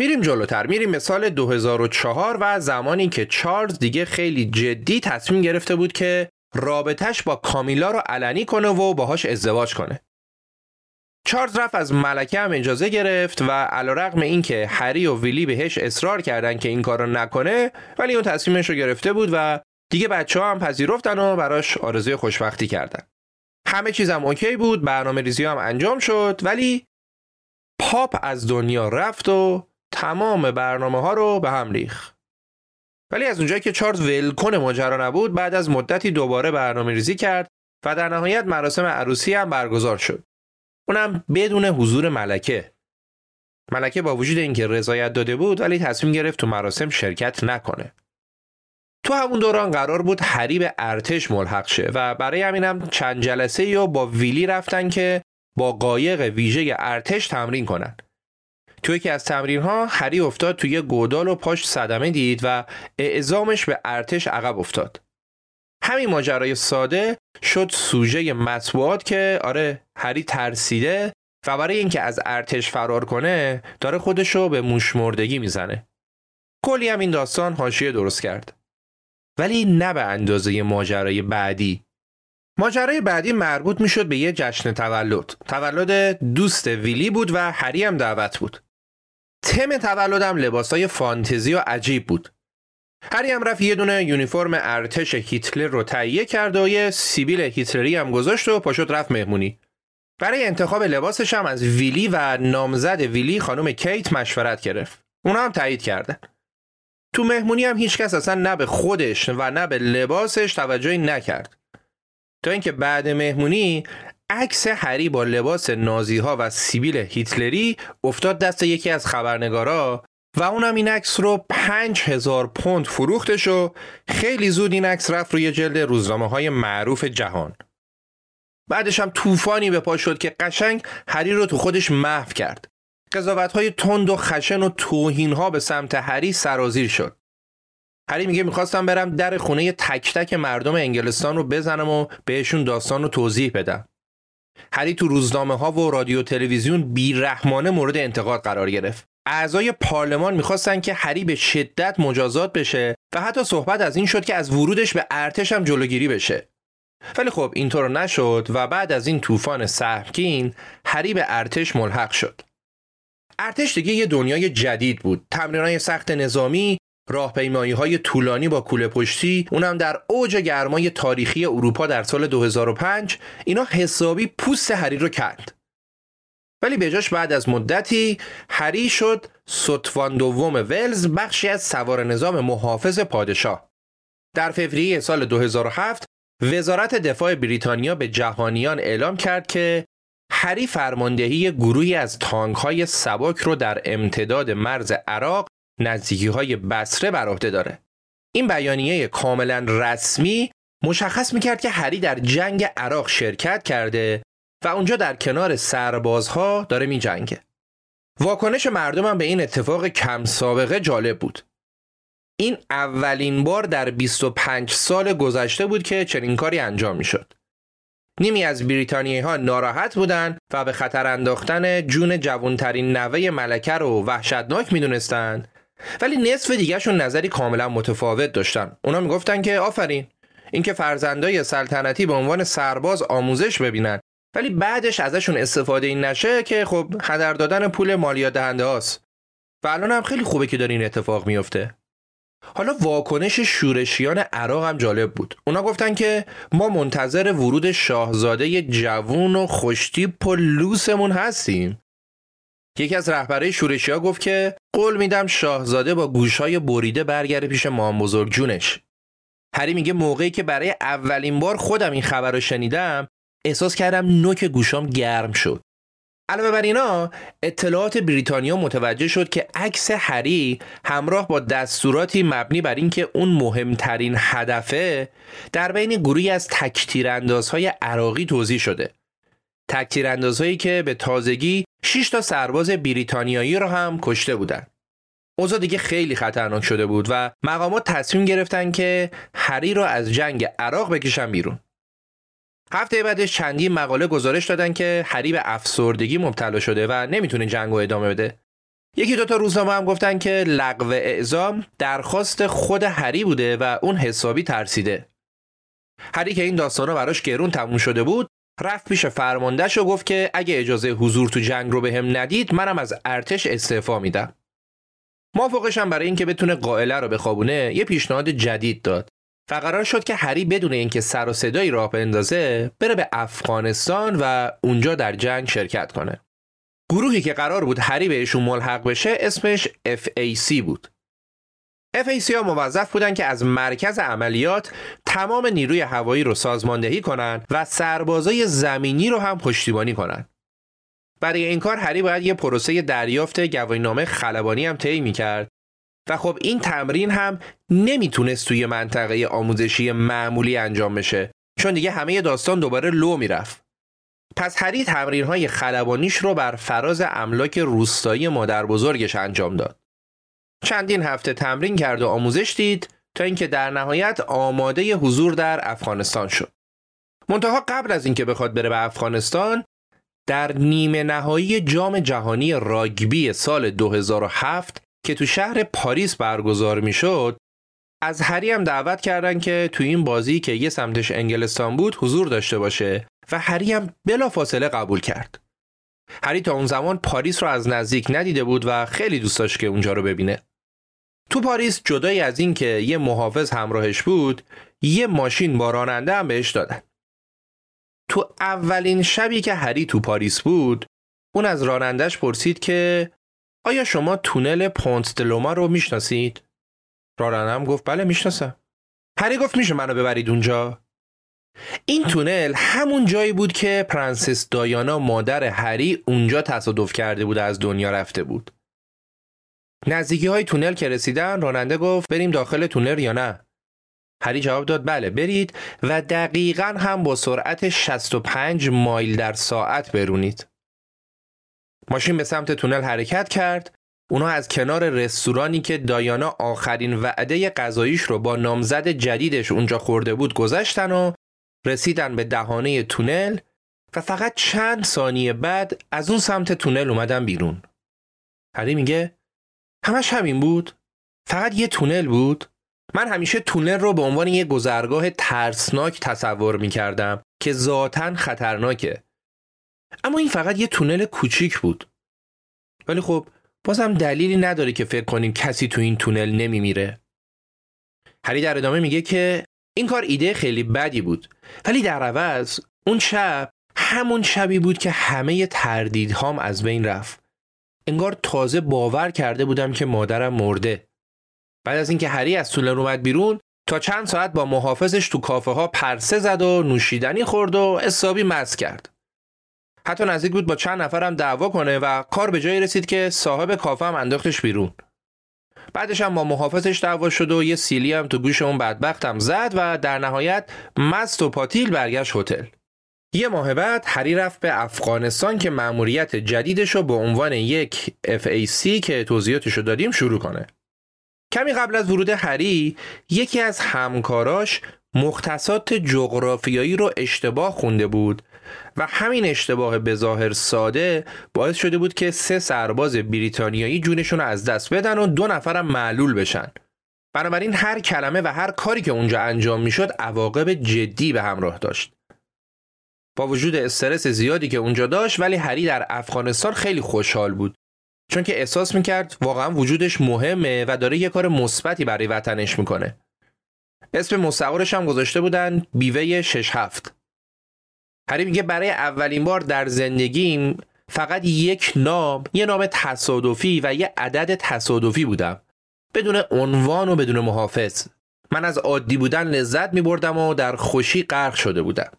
میریم جلوتر، میریم به سال دو هزار و چهار و زمانی که چارلز دیگه خیلی جدی تصمیم گرفته بود که رابطهش با کامیلا رو علنی کنه و باهاش ازدواج کنه. چارلز رفت از ملکه هم اجازه گرفت و علیرغم اینکه هری و ویلی بهش اصرار کردن که این کارو نکنه، ولی اون تصمیمش رو گرفته بود و دیگه بچه‌ها هم پذیرفتن و براش آرزوی خوشبختی کردن. همه چیزم اوکی بود، برنامه‌ریزی هم انجام شد، ولی پاپ از دنیا رفت و تمام برنامه ها رو به هم ریخ. ولی از اونجایی که چارلز ولکن ماجرا نبود، بعد از مدتی دوباره برنامه ریزی کرد و در نهایت مراسم عروسی هم برگزار شد. اونم بدون حضور ملکه. ملکه با وجود اینکه رضایت داده بود، ولی تصمیم گرفت تو مراسم شرکت نکنه. تو همون دوران قرار بود هری به ارتش ملحق شه و برای همینم چند جلسه یا با ویلی رفتن که با قایق ویژه ارتش تمرین کنن. توی یکی از تمرین‌ها هری افتاد توی گودال و پاش صدمه دید و اعزامش به ارتش عقب افتاد. همین ماجرای ساده شد سوژه مطبوعات که آره هری ترسیده و برای اینکه از ارتش فرار کنه داره خودشو به موشمردگی میزنه. کلی هم این داستان حاشیه درست کرد. ولی نه به اندازه ماجرای بعدی. ماجرای بعدی مربوط میشد به یه جشن تولد. تولد دوست ویلی بود و هری هم دعوت بود. تم تولدم لباسای فانتزی و عجیب بود. هری هم رفت یه دونه یونیفرم ارتش هیتلر رو تهیه کرد و یه سیبیل هیتلری هم گذاشت و پاشد رفت مهمونی. برای انتخاب لباسش هم از ویلی و نامزد ویلی خانم کیت مشورت گرفت. اونا هم تایید کردن. تو مهمونی هم هیچ کس اصلا نه به خودش و نه به لباسش توجهی نکرد. تا اینکه بعد مهمونی عکس هری با لباس نازی‌ها و سیبیل هیتلری افتاد دست یکی از خبرنگارا و اونم این عکس رو پنج هزار پوند فروختش و خیلی زود این عکس رفت روی جلد روزنامه‌های معروف جهان. بعدش هم طوفانی به پا شد که قشنگ هری رو تو خودش محو کرد. قضاوت‌های تند و خشن و توهین‌ها به سمت هری سرازیر شد. هری میگه میخواستم برم در خونه تک تک مردم انگلستان رو بزنم و بهشون داستان رو توضیح بدم. هری تو روزنامه ها و رادیو تلویزیون بیرحمانه مورد انتقاد قرار گرفت. اعضای پارلمان میخواستن که هری به شدت مجازات بشه و حتی صحبت از این شد که از ورودش به ارتش هم جلوگیری بشه. ولی خب اینطور نشد و بعد از این طوفان سهمگین هری به ارتش ملحق شد. ارتش دیگه یه دنیای جدید بود. تمرینای سخت نظامی، راهپیمایی‌های طولانی با کوله پشتی، اونم در اوج گرمای تاریخی اروپا در سال دو هزار و پنج، اینا حسابی پوست هری رو کند. ولی به جاش بعد از مدتی هری شد ستوان دوم ولز، بخشی از سوار نظام محافظ پادشاه. در فوریه سال دو هزار و هفت وزارت دفاع بریتانیا به جهانیان اعلام کرد که هری فرماندهی گروهی از تانک‌های سبک رو در امتداد مرز عراق نزدیکی‌های بصره بر عهده داره. این بیانیه کاملا رسمی مشخص می‌کرد که هری در جنگ عراق شرکت کرده و اونجا در کنار سربازها داره می‌جنگه. واکنش مردم هم به این اتفاق کم سابقه جالب بود. این اولین بار در بیست و پنج سال گذشته بود که چنین کاری انجام می‌شد. نیمی از بریتانیایی‌ها ناراحت بودند و به خطر انداختن جون جوانترین نوه ملکه رو وحشتناک می‌دونستند، ولی نصف دیگه‌شون نظری کاملا متفاوت داشتن. اونا می‌گفتن که آفرین، اینکه فرزندای سلطنتی به عنوان سرباز آموزش ببینن ولی بعدش ازشون استفاده این نشه که خب هدر دادن پول مالیات دهنده هاست. و الان هم خیلی خوبه که داره این اتفاق میفته. حالا واکنش شورشیان عراق هم جالب بود. اونا گفتن که ما منتظر ورود شاهزاده جوون و خوشتیپ و لوسمون هستیم. یکی از رهبرای شورشی‌ها گفت که قول میدم شاهزاده با گوش‌های بریده برگره پیش مام بزرگ جونش. هری میگه موقعی که برای اولین بار خودم این خبر رو شنیدم احساس کردم نوک گوشام گرم شد. علاوه بر اینا اطلاعات بریتانیا متوجه شد که عکس هری همراه با دستوراتی مبنی بر اینکه اون مهمترین هدفه در بین گروهی از تک‌تیراندازهای عراقی توزیع شده. تک‌تیراندازهایی که به تازگی شش تا سرباز بریتانیایی را هم کشته بودند. اوضاع دیگه خیلی خطرناک شده بود و مقامات تصمیم گرفتن که هری را از جنگ عراق بکشن بیرون. هفته بعدش چندین مقاله گزارش دادن که هری به افسردگی مبتلا شده و نمیتونه جنگو ادامه بده. یکی دوتا روزنامه هم گفتن که لغو اعزام درخواست خود هری بوده و اون حسابی ترسیده. هری که این داستانا براش گرون تموم شده بود، رفت پیش فرماندهش و گفت که اگه اجازه حضور تو جنگ رو بهم ندید منم از ارتش استعفا میدم. موافقش هم برای اینکه بتونه قائله رو بخوابونه یه پیشنهاد جدید داد. و قرار شد که هری بدون اینکه سر و صدایی راه بندازه بره به افغانستان و اونجا در جنگ شرکت کنه. گروهی که قرار بود هری بهشون ملحق بشه اسمش اف ای سی بود. اف ای سی ها موظف بودن که از مرکز عملیات تمام نیروی هوایی رو سازماندهی کنن و سربازای زمینی رو هم پشتیبانی کنن. برای این کار هری باید یه پروسه دریافت گواهینامه خلبانی هم طی می‌کرد. و خب این تمرین هم نمیتونست توی منطقه آموزشی معمولی انجام بشه، چون دیگه همه داستان دوباره لو میرفت. پس هری تمرین‌های خلبانیش رو بر فراز املاک روستایی مادر بزرگش انجام داد. چندین هفته تمرین کرد و آموزش دید تا اینکه در نهایت آماده حضور در افغانستان شد. منتها قبل از اینکه بخواد بره به افغانستان، در نیمه نهایی جام جهانی راگبی سال دو هزار و هفت که تو شهر پاریس برگزار میشد، از هری هم دعوت کردن که تو این بازی که یه سمتش انگلستان بود حضور داشته باشه و هری هم بلافاصله قبول کرد. هری تا اون زمان پاریس رو از نزدیک ندیده بود و خیلی دوست داشت که اونجا رو ببینه. تو پاریس جدای از این که یه محافظ همراهش بود، یه ماشین با راننده هم بهش دادن. تو اولین شبی که هری تو پاریس بود، اون از راننده‌اش پرسید که آیا شما تونل پونت دلوما رو میشناسید؟ راننده‌ام گفت بله میشناسم. هری گفت میشه منو ببرید اونجا؟ این تونل همون جایی بود که پرنسس دایانا مادر هری اونجا تصادف کرده بود و از دنیا رفته بود. نزدیکی های تونل که رسیدن، راننده گفت بریم داخل تونل یا نه؟ هری جواب داد بله برید و دقیقاً هم با سرعت شصت و پنج مایل در ساعت برونید. ماشین به سمت تونل حرکت کرد. اونا از کنار رستورانی که دایانا آخرین وعده غذاییش رو با نامزد جدیدش اونجا خورده بود گذشتن و رسیدن به دهانه تونل و فقط چند ثانیه بعد از اون سمت تونل اومدن بیرون. هری میگه همش همین بود؟ فقط یه تونل بود؟ من همیشه تونل رو به عنوان یه گذرگاه ترسناک تصور میکردم که ذاتاً خطرناکه. اما این فقط یه تونل کوچیک بود. ولی خب بازم دلیلی نداره که فکر کنیم کسی تو این تونل نمیمیره. هری در ادامه میگه که این کار ایده خیلی بدی بود، ولی در عوض اون شب همون شبی بود که همه تردیدهام از بین رفت. انگار تازه باور کرده بودم که مادرم مرده. بعد از اینکه هری از تونل اومد بیرون، تا چند ساعت با محافظش تو کافه ها پرسه زد و نوشیدنی خورد و حسابی مست کرد. حتی نزدیک بود با چند نفرم دعوا کنه و کار به جایی رسید که صاحب کافه هم انداختش بیرون. بعدش هم با محافظش دعوا شد و یه سیلی هم تو گوش اون بدبختم زد و در نهایت مست و پاتیل برگشت هتل. یه ماه بعد هری رفت به افغانستان که مأموریت جدیدش رو به عنوان یک اف ای سی که توضیحاتش رو دادیم شروع کنه. کمی قبل از ورود هری یکی از همکاراش مختصات جغرافیایی رو اشتباه خونده بود و همین اشتباه به ظاهر ساده باعث شده بود که سه سرباز بریتانیایی جونشون رو از دست بدن و دو نفرم معلول بشن. بنابراین هر کلمه و هر کاری که اونجا انجام میشد عواقب جدی به همراه داشت. با وجود استرس زیادی که اونجا داشت، ولی هری در افغانستان خیلی خوشحال بود، چون که احساس میکرد واقعا وجودش مهمه و داره یه کار مثبتی برای وطنش میکنه. اسم مستعارش هم گذاشته بودن بیوه شش هفت. هری میگه برای اولین بار در زندگیم فقط یک نام، یه نام تصادفی و یه عدد تصادفی بودم، بدون عنوان و بدون محافظ. من از عادی بودن لذت میبردم و در خوشی غرق شده بودم.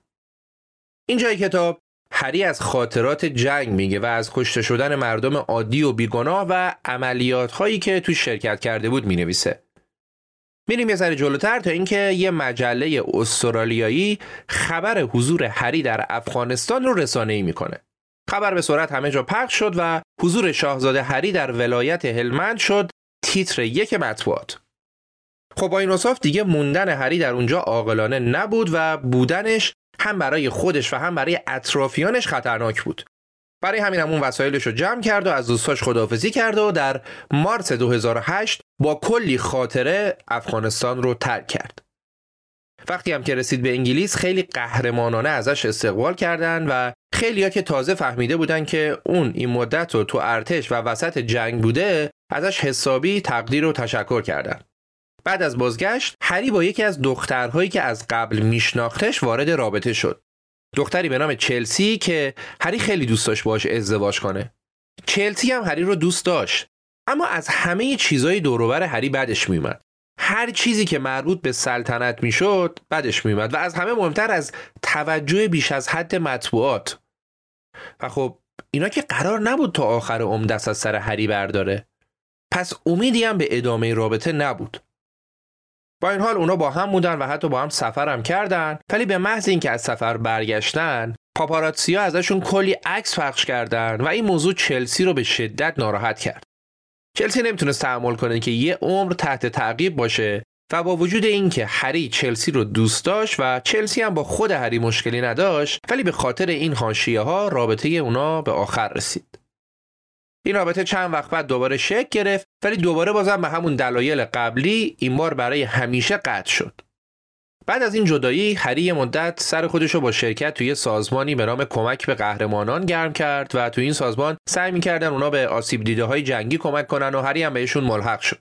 اینجای کتاب هری از خاطرات جنگ میگه و از کشته شدن مردم عادی و بیگناه و عملیات هایی که توی شرکت کرده بود مینویسه. میریم یه ذره جلوتر تا اینکه یه مجله استرالیایی خبر حضور هری در افغانستان رو رسانه‌ای میکنه. خبر به سرعت همه جا پخش شد و حضور شاهزاده هری در ولایت هلمند شد تیتر یک مطبوعات. خب با این وصف دیگه موندن هری در اونجا عاقلانه نبود و بودنش هم برای خودش و هم برای اطرافیانش خطرناک بود. برای همین همون وسایلش رو جمع کرد و از دوستاش خداحافظی کرد و در مارس دو هزار و هشت با کلی خاطره افغانستان رو ترک کرد. وقتی هم که رسید به انگلیس خیلی قهرمانانه ازش استقبال کردن و خیلیا که تازه فهمیده بودن که اون این مدت رو تو ارتش و وسط جنگ بوده ازش حسابی تقدیر و تشکر کردن. بعد از بازگشت هری با یکی از دخترهایی که از قبل میشناختش وارد رابطه شد. دختری به نام چلسی که هری خیلی دوست داشت باهاش ازدواج کنه. چلسی هم هری رو دوست داشت، اما از همه چیزای دور و بر هری بدش میومد. هر چیزی که مربوط به سلطنت میشد بدش میومد و از همه مهمتر از توجه بیش از حد مطبوعات. و خب اینا که قرار نبود تا آخر عمر دست از سر هری برداره. پس امیدی هم به ادامه رابطه نبود. با این حال اونا با هم بودن و حتی با هم سفر هم کردن، ولی به محض اینکه از سفر برگشتن پاپاراتسی‌ها ازشون کلی عکس پخش کردن و این موضوع چلسی رو به شدت ناراحت کرد. چلسی نمیتونست تحمل کنه که یه عمر تحت تعقیب باشه و با وجود اینکه هری چلسی رو دوست داشت و چلسی هم با خود هری مشکلی نداشت، ولی به خاطر این حاشیه‌ها رابطه اونا به آخر رسید. این رابطه چند وقت بعد دوباره شکل گرفت، ولی دوباره بازم به همون دلایل قبلی این بار برای همیشه قطع شد. بعد از این جدایی هری مدت سر خودش رو با شرکت توی سازمانی به نام کمک به قهرمانان گرم کرد و توی این سازمان سعی می‌کردن اونا به آسیب دیده‌های جنگی کمک کنن و هری هم بهشون ملحق شد.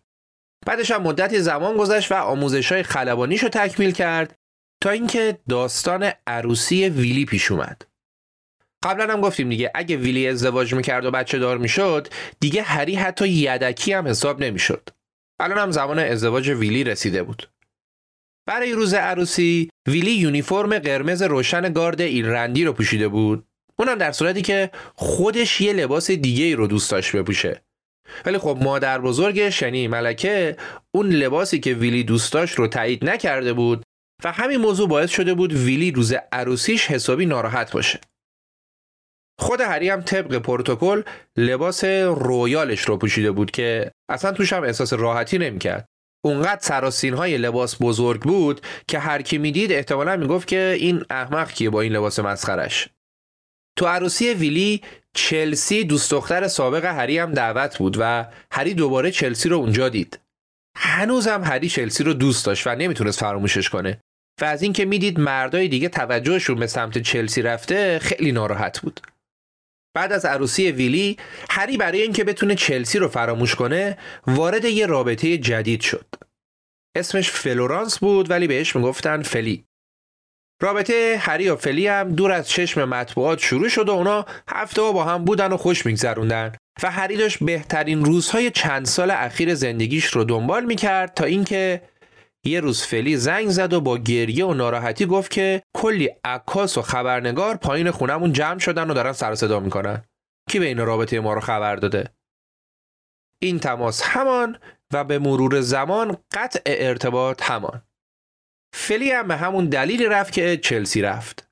بعدش هم مدتی زمان گذشت و آموزش‌های خلبانیش رو تکمیل کرد تا اینکه داستان عروسی ویلی پیش اومد. قبلا هم گفتیم دیگه اگه ویلی ازدواج میکرد و بچه دار میشد دیگه هری حتی یدکی هم حساب نمیشد. الان هم زمان ازدواج ویلی رسیده بود. برای روز عروسی ویلی یونیفرم قرمز روشن گارد ایرلندی رو پوشیده بود، اونم در صورتی که خودش یه لباس دیگه ای رو دوست داشت بپوشه. ولی خب مادر بزرگش یعنی ملکه اون لباسی که ویلی دوست داشت رو تایید نکرده بود و همین موضوع باعث شده بود ویلی روز عروسیش حسابی ناراحت باشه. خود هری هم طبق پروتکل لباس رویالش رو پوشیده بود که اصلا توش هم احساس راحتی نمی‌کرد. اونقدر سراسین‌های لباس بزرگ بود که هر کی می‌دید احتمالاً میگفت که این احمق کیه با این لباس مسخرش. تو عروسی ویلی چلسی دوست دختر سابق هری هم دعوت بود و هری دوباره چلسی رو اونجا دید. هنوزم هری چلسی رو دوست داشت و نمیتونست فراموشش کنه و از اینکه میدید مردای دیگه توجهشون به سمت چلسی رفته خیلی ناراحت بود. بعد از عروسی ویلی هری برای اینکه بتونه چلسی رو فراموش کنه وارد یه رابطه جدید شد. اسمش فلورانس بود ولی بهش میگفتن فلی. رابطه هری و فلی هم دور از چشم مطبوعات شروع شد و اونا هفته ها با هم بودن و خوش میگذروندن و هری داشت بهترین روزهای چند سال اخیر زندگیش رو دنبال میکرد تا اینکه یه روز فلی زنگ زد و با گریه و ناراحتی گفت که کلی عکاس و خبرنگار پایین خونمون جمع شدن و دارن سر و صدا میکنن. کی به این رابطه ما رو خبر داده؟ این تماس همان و به مرور زمان قطع ارتباط همان. فلی هم به همون دلیلی رفت که چلسی رفت.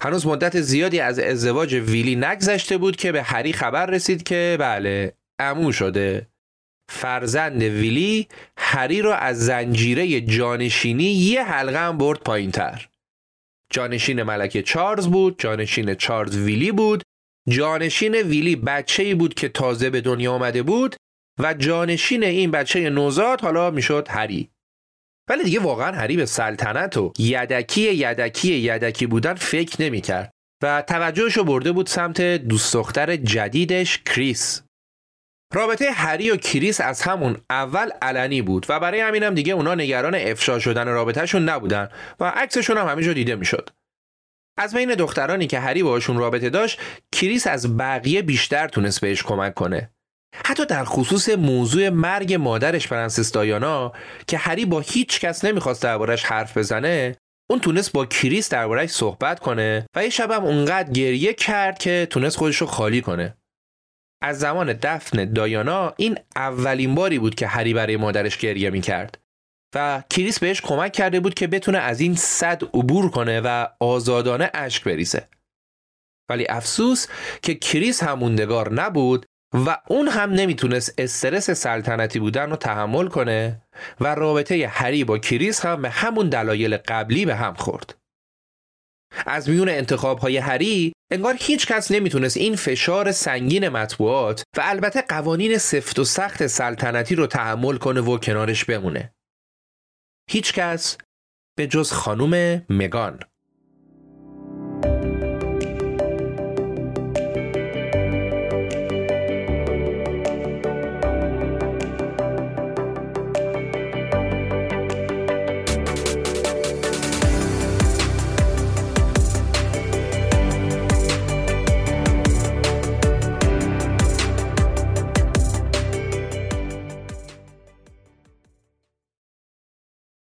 هنوز مدت زیادی از ازدواج ویلی نگذشته بود که به هری خبر رسید که بله عمو شده فرزند ویلی هری را از زنجیره جانشینی یه حلقه هم برد پایین تر. جانشین ملکه چارلز بود، جانشین چارلز ویلی بود، جانشین ویلی بچه‌ای بود که تازه به دنیا آمده بود و جانشین این بچه نوزاد حالا میشد هری. ولی دیگه واقعا هری به سلطنت و یدکی یدکی یدکی بودن فکر نمی کرد و توجهشو برده بود سمت دوست دختر جدیدش کریس. رابطه هری و کریس از همون اول علنی بود و برای همینم دیگه اونا نگران افشا شدن رابطهشون نبودن و عکسشون هم همینجا دیده میشد. از بین دخترانی که هری باهاشون رابطه داشت، کریس از بقیه بیشتر تونست بهش کمک کنه. حتی در خصوص موضوع مرگ مادرش پرنسس دایانا که هری با هیچ کس نمیخواست دربارش حرف بزنه، اون تونست با کریس دربارش صحبت کنه و یه شب هم اونقدر گریه کرد که تونست خودشو خالی کنه. از زمان دفن دایانا این اولین باری بود که هری برای مادرش گریه میکرد و کریس بهش کمک کرده بود که بتونه از این صد عبور کنه و آزادانه اشک بریزه. ولی افسوس که کریس هم موندگار نبود و اون هم نمیتونست استرس سلطنتی بودن رو تحمل کنه و رابطه هری با کریس هم به همون دلایل قبلی به هم خورد. از میون انتخاب‌های هری انگار هیچ کس نمیتونست این فشار سنگین مطبوعات و البته قوانین سفت و سخت سلطنتی رو تحمل کنه و کنارش بمونه. هیچ کس به جز خانم مگان.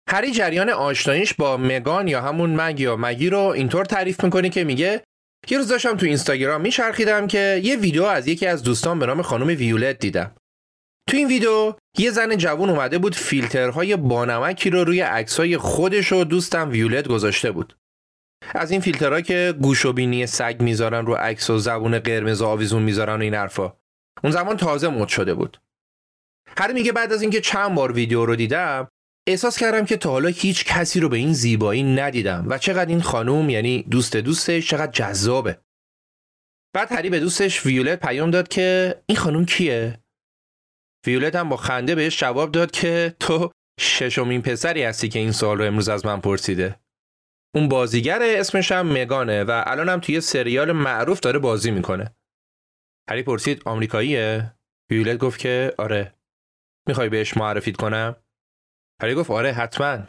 هری جریان آشناییش با مگان یا همون مگ یا مگی رو اینطور تعریف میکنه که میگه یه روز داشتم تو اینستاگرام میچرخیدم که یه ویدیو از یکی از دوستان به نام خانم ویولت دیدم. تو این ویدیو یه زن جوان اومده بود فیلترهای بانمکی رو روی عکسای خودش و دوستم ویولت گذاشته بود. از این فیلترها که گوش و بینی سگ میذارن رو عکس و زبون قرمز آویزون میذارن و این حرفا. اون زمان تازه مد شده بود. هری میگه بعد از اینکه چند بار ویدیو رو دیدم احساس کردم که تا حالا هیچ کسی رو به این زیبایی ندیدم و چقدر این خانوم یعنی دوست دوستش چقدر جذابه. بعد هری به دوستش ویولت پیام داد که این خانوم کیه؟ ویولت هم با خنده بهش جواب داد که تو ششمین پسری هستی که این سوال رو امروز از من پرسیده. اون بازیگر اسمش هم مگانه و الان هم توی سریال معروف داره بازی میکنه. هری پرسید آمریکاییه؟ ویولت گفت که آره. میخوای بهش معرفیت کنم؟ هری گفت آره حتما.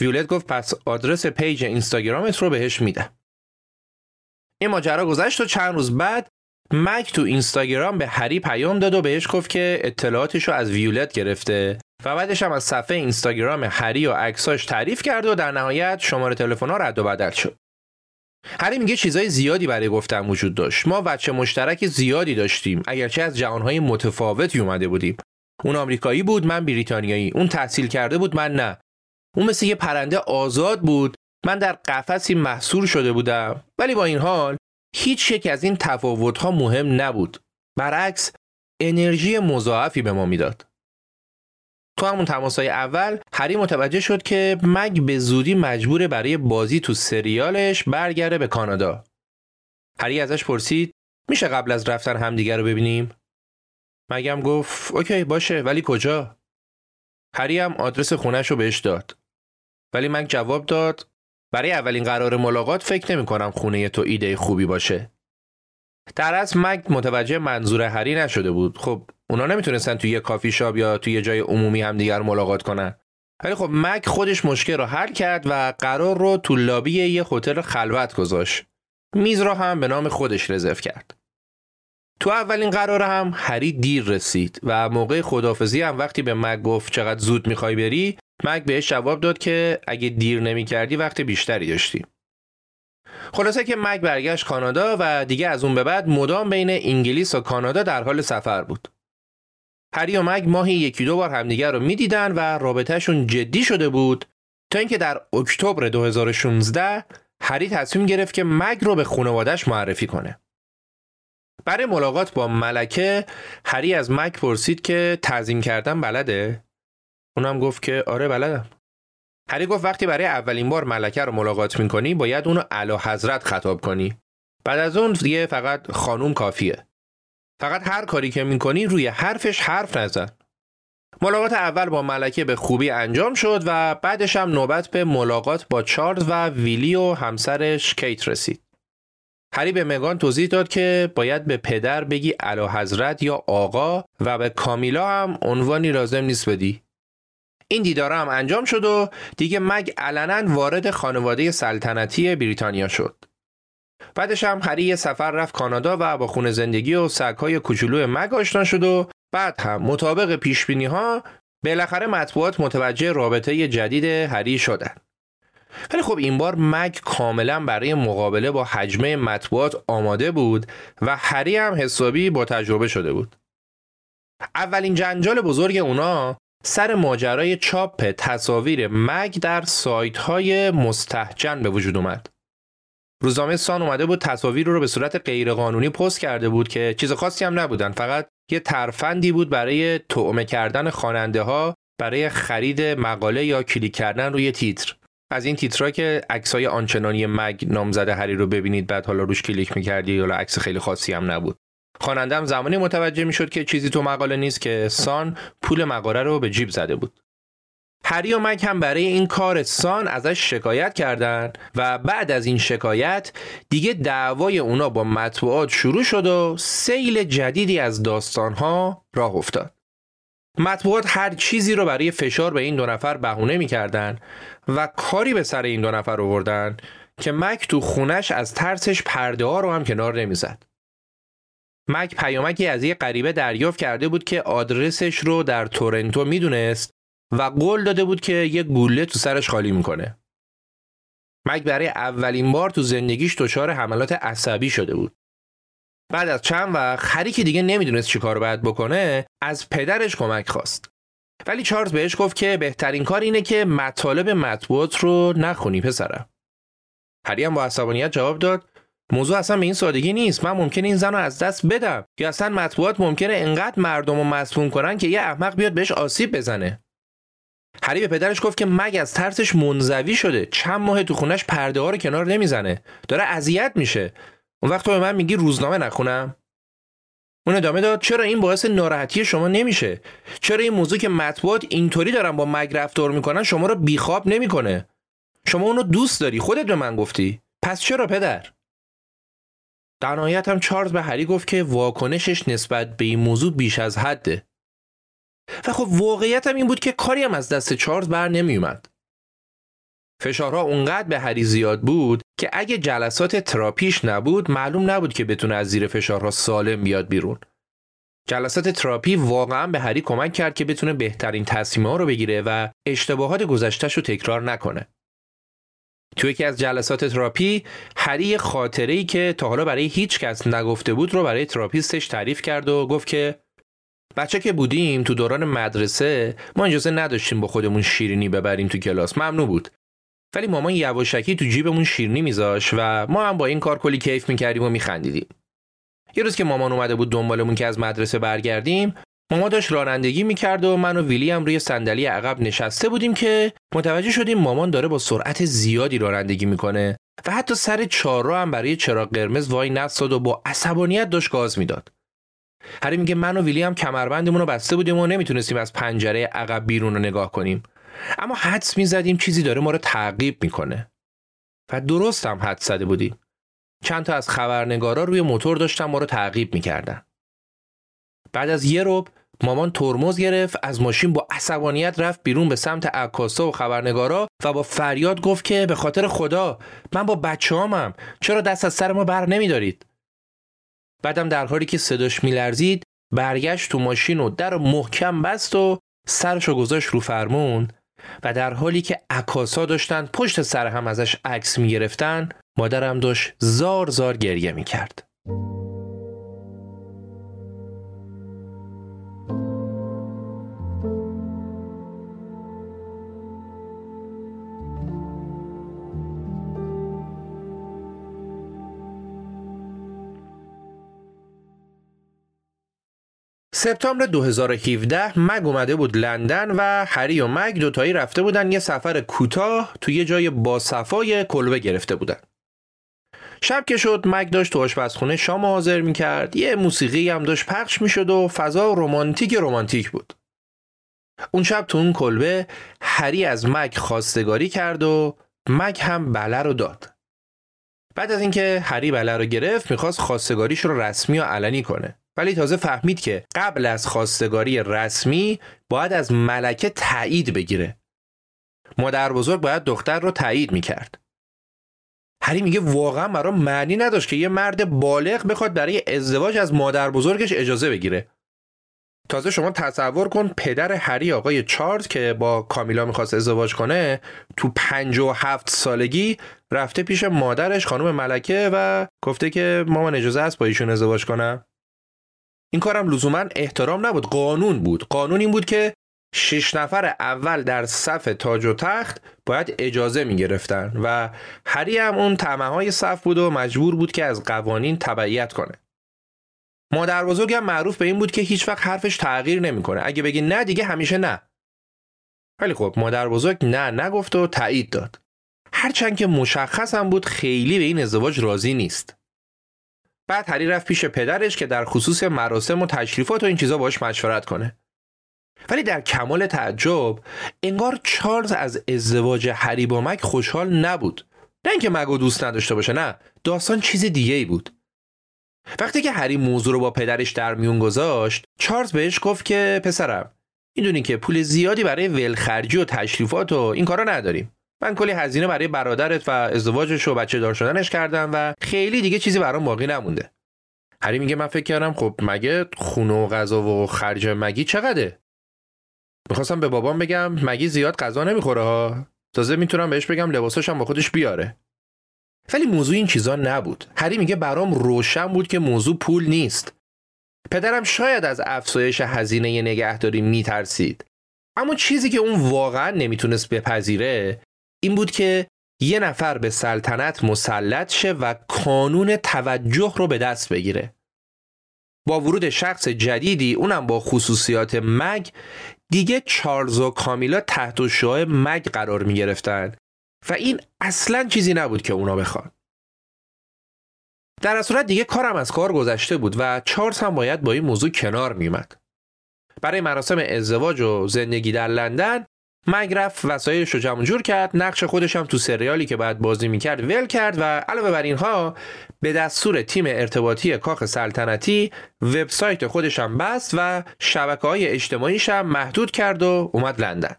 ویولت گفت پس آدرس پیج اینستاگرامت رو بهش میدم. این ماجرا گذشت و چند روز بعد مک تو اینستاگرام به هری پیام داد و بهش گفت که اطلاعاتش رو از ویولت گرفته و بعدش هم از صفحه اینستاگرام هری و عکساش تعریف کرد و در نهایت شماره تلفن‌ها رد و بدل شد. هری میگه چیزای زیادی برای گفتن وجود داشت. ما بچه مشترک زیادی داشتیم، اگرچه از جهان‌های متفاوتی اومده بودیم. اون آمریکایی بود، من بریتانیایی. اون تحصیل کرده بود، من نه. اون مثل یه پرنده آزاد بود، من در قفسی محصور شده بودم. ولی با این حال هیچ یک از این تفاوت‌ها مهم نبود، برعکس انرژی مضاعفی به ما میداد. تو همون تماس‌های اول هری متوجه شد که مگ به زودی مجبور برای بازی تو سریالش برگره به کانادا. هری ازش پرسید میشه قبل از رفتن همدیگه رو ببینیم؟ مگم گفت اوکی باشه، ولی کجا؟ هری هم آدرس خونش رو بهش داد. ولی مگ جواب داد برای اولین قرار ملاقات فکر نمی کنم خونه تو ایده خوبی باشه. در از مگ متوجه منظور هری نشده بود. خب اونا نمیتونستن توی یه کافی شاپ یا توی یه جای عمومی همدیگر ملاقات کنن. ولی خب مگ خودش مشکل رو حل کرد و قرار رو تو لابی یه هتل خلوت گذاشت. میز رو هم به نام خودش رزرو کرد. تو اولین قرار هم هری دیر رسید و موقع خداحافظی هم وقتی به مگ گفت چقدر زود میخوای بری، مگ بهش جواب داد که اگه دیر نمی کردی وقت بیشتری داشتی. خلاصه که مگ برگشت کانادا و دیگه از اون به بعد مدام بین انگلیس و کانادا در حال سفر بود. هری و مگ ماهی یکی دو بار همدیگر رو میدیدن و رابطهشون جدی شده بود تا اینکه در اکتبر دو هزار و شانزده هری تصمیم گرفت که مگ رو به خانواده‌اش معرفی کنه. برای ملاقات با ملکه هری از مک پرسید که تعظیم کردن بلده؟ اونم گفت که آره بلدم. هری گفت وقتی برای اولین بار ملکه رو ملاقات میکنی باید اونو اعلی حضرت خطاب کنی. بعد از اون دیگه فقط خانوم کافیه. فقط هر کاری که میکنی روی حرفش حرف نزن. ملاقات اول با ملکه به خوبی انجام شد و بعدش هم نوبت به ملاقات با چارلز و ویلی و همسرش کیت رسید. هری به مگان توضیح داد که باید به پدر بگی اعلیحضرت یا آقا و به کامیلا هم عنوانی لازم نیست بدی. این دیدار هم انجام شد و دیگه مگ علنا وارد خانواده سلطنتی بریتانیا شد. بعدش هم هری یه سفر رفت کانادا و با خونه زندگی و سگ‌های کوچولو مگ آشنا شد و بعد هم مطابق پیشبینی‌ها بالاخره مطبوعات متوجه رابطه جدید هری شدن. ولی خب این بار مگ کاملا برای مقابله با حجمه مطبوعات آماده بود و هری هم حسابی با تجربه شده بود. اولین جنجال بزرگ اونا سر ماجرای چاپ تصاویر مگ در سایت‌های مستهجن به وجود اومد. روزنامه سان اومده بود تصاویر رو به صورت غیرقانونی پست کرده بود که چیز خاصی هم نبودن، فقط یه ترفندی بود برای طعمه کردن خواننده‌ها برای خرید مقاله یا کلیک کردن روی تیتر. از این تیترها که عکسای آنچنانی مگ نامزد هری رو ببینید بعد حالا روش کلیک می‌کردی، حالا عکس خیلی خاصی هم نبود. خواننده هم زمانی متوجه می‌شد که چیزی تو مقاله نیست که سان پول مقاله رو به جیب زده بود. هری و مگ هم برای این کار سان ازش شکایت کردن و بعد از این شکایت دیگه دعوای اونا با مطبوعات شروع شد و سیل جدیدی از داستان‌ها راه افتاد. مطبوعات هر چیزی رو برای فشار به این دو نفر بهونه می‌کردن و کاری به سر این دو نفر آوردن که مک تو خونش از ترسش پرده‌ها رو هم کنار نمی‌زد. مک پیامکی از یه غریبه دریافت کرده بود که آدرسش رو در تورنتو می‌دونست و قول داده بود که یه گوله تو سرش خالی می‌کنه. مک برای اولین بار تو زندگیش دچار حملات عصبی شده بود. بعد از چند وقت هری که دیگه نمیدونست چی کار باید بکنه از پدرش کمک خواست. ولی چارلز بهش گفت که بهترین کار اینه که مطالب مطبوعات رو نخونی پسرم. هری هم با عصبانیت جواب داد موضوع اصلا به این سادگی نیست، من ممکنه این زن رو از دست بدم یا اصلا مطبوعات ممکنه انقدر مردم رو مصموم کنن که یه احمق بیاد بهش آسیب بزنه. هری به پدرش گفت که مگ از ترسش منزوی شده، چند ماه تو خونش پرده‌ها رو کنار نمیزنه، داره اذیت میشه. اون وقت تو به من میگی روزنامه نخونم؟ اون ادامه داد چرا این باعث ناراحتی شما نمیشه؟ چرا این موضوع که مطبوعات اینطوری دارن با مگ رفتار میکنن شما رو بیخواب نمیکنه؟ شما اونو دوست داری، خودت به من گفتی، پس چرا پدر؟ در نهایت هم چارلز به هری گفت که واکنشش نسبت به این موضوع بیش از حده و خب واقعیت هم این بود که کاری هم از دست چارلز بر نمیومد. فشارها اونقدر به هری زیاد بود که اگه جلسات تراپیش نبود معلوم نبود که بتونه از زیر فشارها سالم بیاد بیرون. جلسات تراپی واقعا به هری کمک کرد که بتونه بهترین تصمیم‌ها رو بگیره و اشتباهات گذشته‌اش رو تکرار نکنه. توی یکی از جلسات تراپی هری خاطره‌ای که تا حالا برای هیچ کس نگفته بود رو برای تراپیستش تعریف کرد و گفت که بچه که بودیم تو دوران مدرسه ما اجازه نداشتیم با خودمون شیرینی ببریم تو کلاس، ممنوع بود. ولی مامان یواشکی تو جیبمون شیرینی میذاش و ما هم با این کار کلی کیف میکردیم و میخندیدیم. یه روز که مامان اومده بود دنبالمون که از مدرسه برگردیم، مامان داشت رانندگی میکرد و من و ویلی هم روی صندلی عقب نشسته بودیم که متوجه شدیم مامان داره با سرعت زیادی رانندگی میکنه و حتی سر چهارراه هم برای چراغ قرمز وای نستاد و با عصبانیت داشت گاز میداد. هری میگه من و ویلی هم کمربندمون رو بسته بودیم و نمیتونستیم از پنجره عقب بیرون رو نگاه کنیم. اما حدس می‌زدیم چیزی داره ما رو تعقیب میکنه و درست هم حدس زده بودیم. چند تا از خبرنگارا روی موتور داشتن ما رو تعقیب میکردن. بعد از یه ربع مامان ترمز گرفت، از ماشین با عصبانیت رفت بیرون به سمت عکاسا و خبرنگارا و با فریاد گفت که به خاطر خدا من با بچه‌هامم، چرا دست از سر ما بر نمی‌دارید؟ بعدم در حالی که صداش میلرزید برگشت تو ماشین و در محکم بست و سرشو گذاشت رو فرمون و در حالی که عکاسا داشتن پشت سر هم ازش عکس میگرفتن مادرم داشت زار زار گریه میکرد. سپتامبر دو هزار و هفده مگ اومده بود لندن و هری و مگ دوتایی رفته بودن یه سفر کوتاه توی یه جای باصفای کلبه گرفته بودن. شب که شد مگ داشت تو آشپزخونه شام حاضر میکرد، یه موسیقی هم داشت پخش میشد و فضا رمانتیک رمانتیک بود. اون شب تو اون کلبه هری از مگ خواستگاری کرد و مگ هم بله رو داد. بعد از اینکه هری بله رو گرفت میخواست خواستگاریش رو رسمی و علنی کنه، ولی تازه فهمید که قبل از خواستگاری رسمی باید از ملکه تایید بگیره. مادر بزرگ باید دختر رو تایید میکرد. هری میگه واقعا برام معنی نداشت که یه مرد بالغ بخواد برای ازدواج از مادر بزرگش اجازه بگیره. تازه شما تصور کن پدر هری آقای چارلز که با کامیلا میخواست ازدواج کنه تو پنجاه و هفت سالگی رفته پیش مادرش خانم ملکه و گفته که مامان اجازه است با ایشون ازدواج کنم. این کارم لزوما احترام نبود، قانون بود. قانون این بود که شش نفر اول در صف تاج و تخت باید اجازه میگرفتن و هری هم اون طمع‌های صف بود و مجبور بود که از قوانین تبعیت کنه. مادر بزرگ هم معروف به این بود که هیچ وقت حرفش تغییر نمیکنه. اگه بگی نه دیگه همیشه نه. ولی خب مادر بزرگ نه نگفت و تایید داد. هرچند که مشخص هم بود خیلی به این ازدواج راضی نیست. بعد هری رفت پیش پدرش که در خصوص مراسم و تشریفات و این چیزا باهاش مشورت کنه. ولی در کمال تعجب انگار چارلز از ازدواج هری با مگ خوشحال نبود. نه اینکه مگو دوست نداشته باشه، نه، داستان چیز دیگه‌ای بود. وقتی که هری موضوع رو با پدرش در میون گذاشت، چارلز بهش گفت که پسرم میدونی که پول زیادی برای ولخرجی و تشریفات و این کارا نداریم. من کلی هزینه برای برادرت و ازدواجش و بچه دار شدنش کردم و خیلی دیگه چیزی برام باقی نمونده. هری میگه من فکر کردم خب مگه خونه و غذا و خرج مگی چقدره؟ میخواستم به بابام بگم مگی زیاد غذا نمیخوره ها، تازه میتونم بهش بگم لباساش هم با خودش بیاره. ولی موضوع این چیزا نبود. هری میگه برام روشن بود که موضوع پول نیست. پدرم شاید از افزایش هزینه نگهداری میترسید، اما چیزی که اون واقعا نمیتونست بپذیره این بود که یه نفر به سلطنت مسلط شه و کانون توجه رو به دست بگیره. با ورود شخص جدیدی، اونم با خصوصیات مگ، دیگه چارلز و کامیلا تحت شعاع مگ قرار می گرفتن و این اصلاً چیزی نبود که اونا بخوان. در اصل دیگه کارم از کار گذشته بود و چارلز هم باید با این موضوع کنار می اومد. برای مراسم ازدواج و زندگی در لندن مگ رفت وسایلش رو جمع جور کرد، نقش خودش هم تو سریالی که بعد بازی میکرد ول کرد و علاوه بر اینها به دستور تیم ارتباطی کاخ سلطنتی وبسایت خودش هم بست و شبکه‌های اجتماعیش هم محدود کرد و اومد لندن.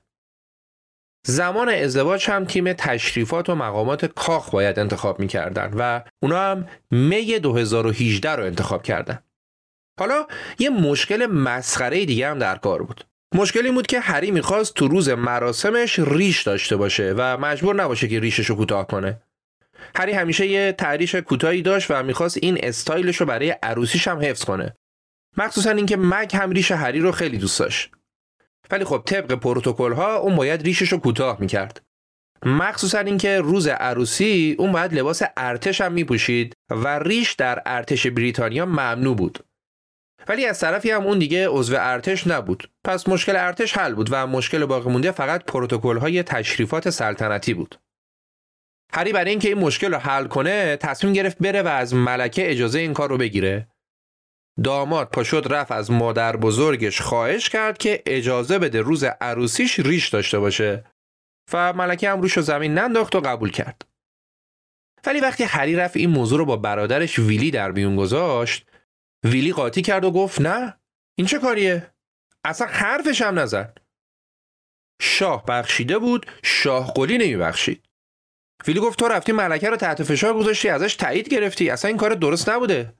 زمان ازدواج هم تیم تشریفات و مقامات کاخ باید انتخاب میکردن و اونا هم می دو هزار و هجده رو انتخاب کردن. حالا یه مشکل مسخره دیگه هم در کار بود. مشکل این بود که هری میخواست تو روز مراسمش ریش داشته باشه و مجبور نباشه که ریشش رو کوتاه کنه. هری همیشه یه تریش کوتاهی داشت و میخواست این استایلش رو برای عروسیش هم حفظ کنه. مخصوصا اینکه مگ هم ریش هری رو خیلی دوست داشت. ولی خب طبق پروتکل‌ها اون باید ریشش رو کوتاه میکرد. مخصوصا اینکه روز عروسی اون باید لباس ارتش هم میپوشید و ریش در ارتش بریتانیا ممنوع بود. ولی از طرفی هم اون دیگه عضو ارتش نبود. پس مشکل ارتش حل بود و مشکل باقی مونده فقط پروتکل‌های تشریفات سلطنتی بود. هری برای اینکه این مشکل رو حل کنه تصمیم گرفت بره و از ملکه اجازه این کار رو بگیره. داماد پاشد رفت از مادر بزرگش خواهش کرد که اجازه بده روز عروسیش ریش داشته باشه و ملکه هم روش رو زمین ننداخت و قبول کرد. ولی وقتی هری رفت این موضوع رو با برادرش ویلی در میون گذاشت، ویلی قاطی کرد و گفت نه، این چه کاریه؟ اصلا حرفش هم نزن. شاه بخشیده بود، شاه قلی نمیبخشید. ویلی گفت تو رفتی ملکه رو تحت فشار گذاشتی، ازش تایید گرفتی، اصلا این کار درست نبوده.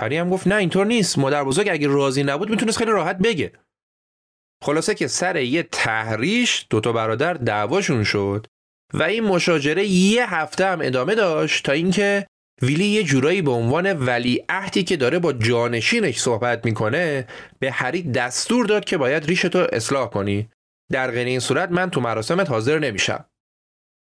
هری هم گفت نه اینطور نیست، مادر بزرگ اگه راضی نبود میتونست خیلی راحت بگه. خلاصه که سر یه تحریش دوتا برادر دعواشون شد و این مشاجره یه هفته هم ادامه داشت تا اینکه ویلی یه جورایی به عنوان ولیعهدی که داره با جانشینش صحبت میکنه به هری دستور داد که باید ریشتو اصلاح کنی، در غیر این صورت من تو مراسمت حاضر نمیشم.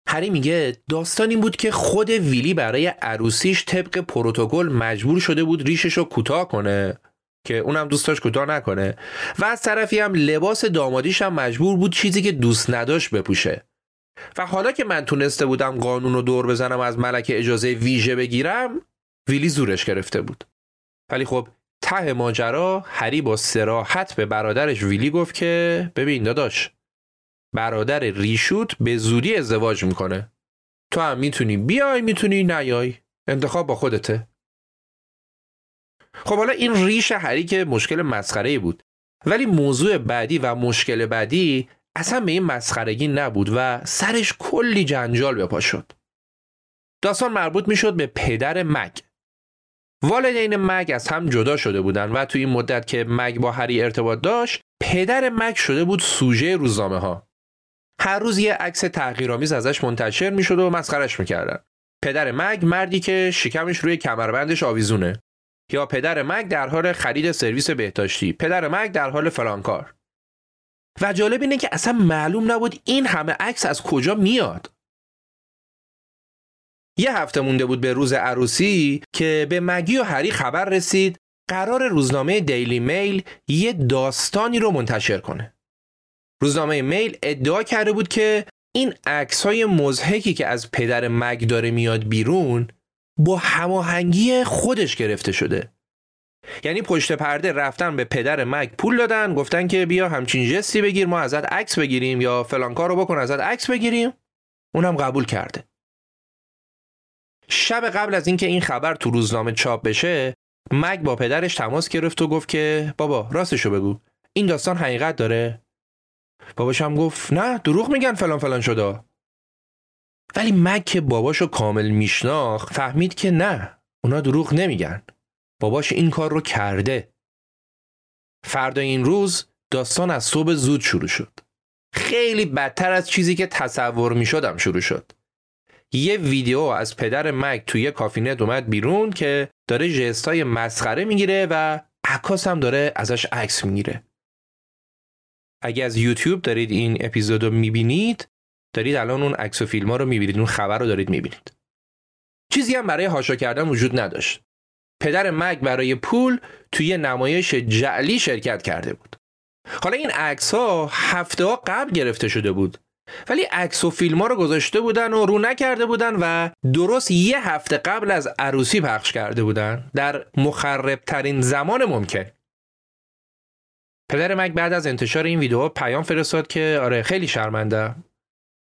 هری میگه داستان این بود که خود ویلی برای عروسیش طبق پروتکل مجبور شده بود ریششو کوتاه کنه که اونم دوستاش کوتاه نکنه، و از طرفی هم لباس دامادیش هم مجبور بود چیزی که دوست نداشت بپوشه. و حالا که من تونسته بودم قانون رو دور بزنم از ملکه اجازه ویژه بگیرم، ویلی زورش گرفته بود. ولی خب ته ماجرا هری با صراحت به برادرش ویلی گفت که ببین داداش، برادر ریشوت به زودی ازدواج میکنه، تو هم میتونی بیای میتونی نیای، انتخاب با خودته. خب حالا این ریش هری که مشکل مسخره‌ای بود، ولی موضوع بعدی و مشکل بعدی اصلا به این مسخرگی نبود و سرش کلی جنجال به پا شد. داستان مربوط میشد به پدر مگ. والدین مگ از هم جدا شده بودن و تو این مدت که مگ با هری ارتباط داشت، پدر مگ شده بود سوژه روزنامه ها. هر روز یه عکس تحقیرآمیز ازش منتشر میشد و مسخرش میکردن. پدر مگ مردی که شکمش روی کمربندش آویزونه، یا پدر مگ در حال خرید سرویس بهداشتی، پدر مگ در حال فلانکار. و جالب اینه که اصلا معلوم نبود این همه عکس از کجا میاد. یه هفته مونده بود به روز عروسی که به مگی و هری خبر رسید قرار روزنامه دیلی میل یه داستانی رو منتشر کنه. روزنامه میل ادعا کرده بود که این عکس‌های مضحکی که از پدر مگ داره میاد بیرون با هماهنگی خودش گرفته شده. یعنی پشت پرده رفتن به پدر مگ پول دادن، گفتن که بیا همچین جستی بگیر ما ازت عکس بگیریم، یا فلان کارو بکن ازت عکس بگیریم. اونم قبول کرده. شب قبل از اینکه این خبر تو روزنامه چاپ بشه، مگ با پدرش تماس گرفت و گفت که بابا راستشو بگو، این داستان حقیقت داره؟ باباش هم گفت نه دروغ میگن فلان فلان شده. ولی مگ که باباشو کامل میشناخت فهمید که نه، اونا دروغ نمیگن، باباش این کار رو کرده. فردا این روز داستان از صبح زود شروع شد. خیلی بدتر از چیزی که تصور میشدم شروع شد. یه ویدیو از پدر مگ توی کافینت اومد بیرون که داره ژستای مسخره میگیره و عکاس هم داره ازش عکس میگیره. اگه از یوتیوب دارید این اپیزود رو میبینید، دارید الان اون عکس و فیلم ها رو میبینید، اون خبر رو دارید میبینید. چیزی هم برای حاشا کردن وجود نداشت. پدر مگ برای پول توی نمایش جعلی شرکت کرده بود. حالا این عکس ها هفته ها قبل گرفته شده بود، ولی عکس و فیلم ها رو گذاشته بودن و رو نکرده بودن و درست یه هفته قبل از عروسی پخش کرده بودن، در مخربترین زمان ممکن. پدر مگ بعد از انتشار این ویدیو پیام فرستاد که آره خیلی شرمنده.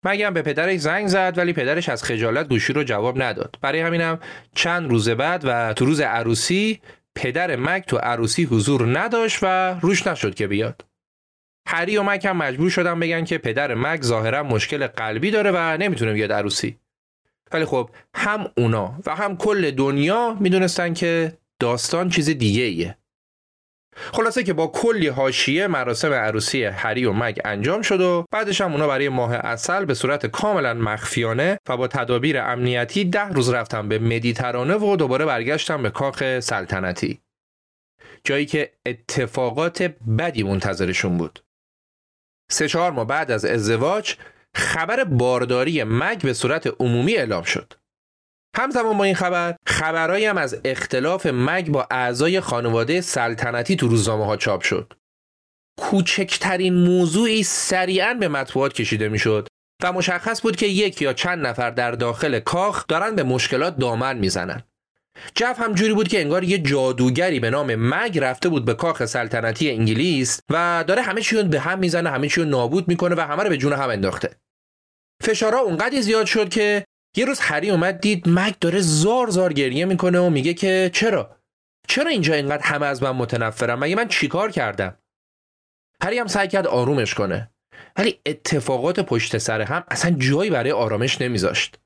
مگ هم به پدرش زنگ زد، ولی پدرش از خجالت گوشی رو جواب نداد. برای همینم چند روز بعد و تو روز عروسی پدر مگ تو عروسی حضور نداشت و روش نشد که بیاد. هری و مگ هم مجبور شدن بگن که پدر مگ ظاهرا مشکل قلبی داره و نمیتونه بیاد عروسی. ولی خب هم اونا و هم کل دنیا میدونستن که داستان چیز دیگه ایه. خلاصه که با کلی حاشیه مراسم عروسی هری و مگ انجام شد و بعدش هم اونا برای ماه عسل به صورت کاملا مخفیانه و با تدابیر امنیتی ده روز رفتن به مدیترانه و دوباره برگشتن به کاخ سلطنتی، جایی که اتفاقات بدی منتظرشون بود. سه چهار ماه بعد از ازدواج خبر بارداری مگ به صورت عمومی اعلام شد. همزمان با این خبر، خبرایی هم از اختلاف مگ با اعضای خانواده سلطنتی تو روزنامه‌ها چاپ شد. کوچکترین موضوعی سریعاً به مطبوعات کشیده میشد و مشخص بود که یک یا چند نفر در داخل کاخ دارن به مشکلات دامن میزنن. جو هم جوری بود که انگار یه جادوگری به نام مگ رفته بود به کاخ سلطنتی انگلیس و داره همه چی رو به هم میزنه، همه چی رو نابود میکنه و همه رو به جون هم انداخته. فشارها اونقدر زیاد شد که یه روز هری اومد دید مگ داره زار زار گریه میکنه و میگه که چرا؟ چرا اینجا اینقدر همه از من متنفرن؟ مگه من چیکار کردم؟ هری هم سعی کرد آرومش کنه، ولی اتفاقات پشت سر هم اصلا جایی برای آرامش نمیذاشت.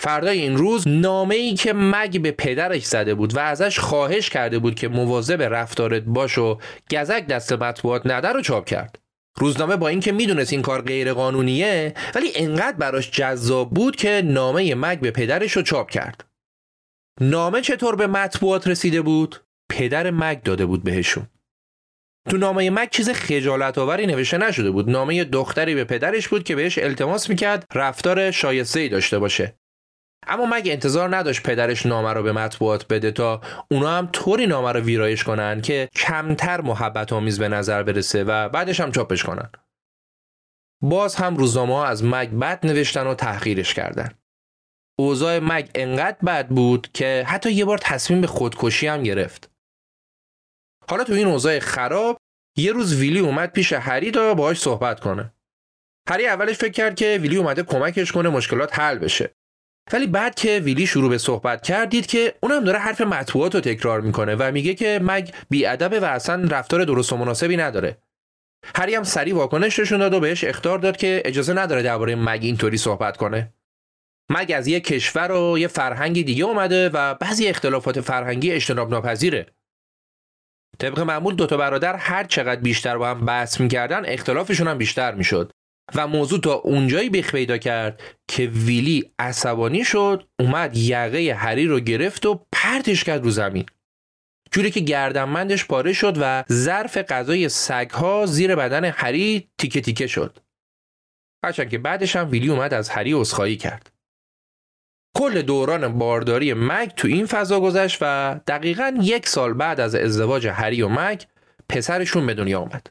فردای این روز نامه‌ای که مگ به پدرش زده بود و ازش خواهش کرده بود که مواظب رفتارت باش و گزک دست مطبوعات نده رو چاپ کرد. روزنامه با اینکه میدونست این کار غیر قانونیه، ولی انقدر براش جذاب بود که نامه مگ به پدرش رو چاپ کرد. نامه چطور به مطبوعات رسیده بود؟ پدر مگ داده بود بهشون. تو نامه مگ چیز خجالت آوری نوشته نشده بود. نامه دختری به پدرش بود که بهش التماس میکرد رفتار شایسته‌ای داشته باشه. اما مگه انتظار نداشت پدرش نامه رو به مطبوعات بده تا اونا هم طوری نامه رو ویرایش کنن که کمتر محبت آمیز به نظر برسه و بعدش هم چاپش کنن؟ باز هم روزنامه‌ها از مگ بد نوشتن و تحقیرش کردن. اوضاع مگ انقدر بد بود که حتی یه بار تصمیم به خودکشی هم گرفت. حالا تو این اوضاع خراب یه روز ویلی اومد پیش هری تا باهاش صحبت کنه. هری اولش فکر کرد که ویلی اومده کمکش کنه مشکلات حل بشه. ولی بعد که ویلی شروع به صحبت کرد دید که اونم داره حرف مطبوعات رو تکرار میکنه و میگه که مگ بی‌ادبه و اصلا رفتار درست و مناسبی نداره. هری هم سریع واکنش نشون داد و بهش اخطار داد که اجازه نداره درباره مگ اینطوری صحبت کنه. مگ از یه کشور و یه فرهنگ دیگه اومده و بعضی اختلافات فرهنگی اجتناب ناپذیره. طبق معمول دوتا برادر هر چقدر بیشتر با هم بحث میکردن اختلافشون هم بیشتر میشد و موضوع تا اونجایی بیخ پیدا کرد که ویلی عصبانی شد، اومد یقه هری رو گرفت و پرتش کرد رو زمین، جوری که گردنبندش پاره شد و ظرف غذای سگ‌ها زیر بدن هری تیکه تیکه شد. هرچند که بعدش هم ویلی اومد از هری عذرخواهی کرد. کل دوران بارداری مگ تو این فضا گذشت و دقیقاً یک سال بعد از ازدواج هری و مگ پسرشون به دنیا اومد.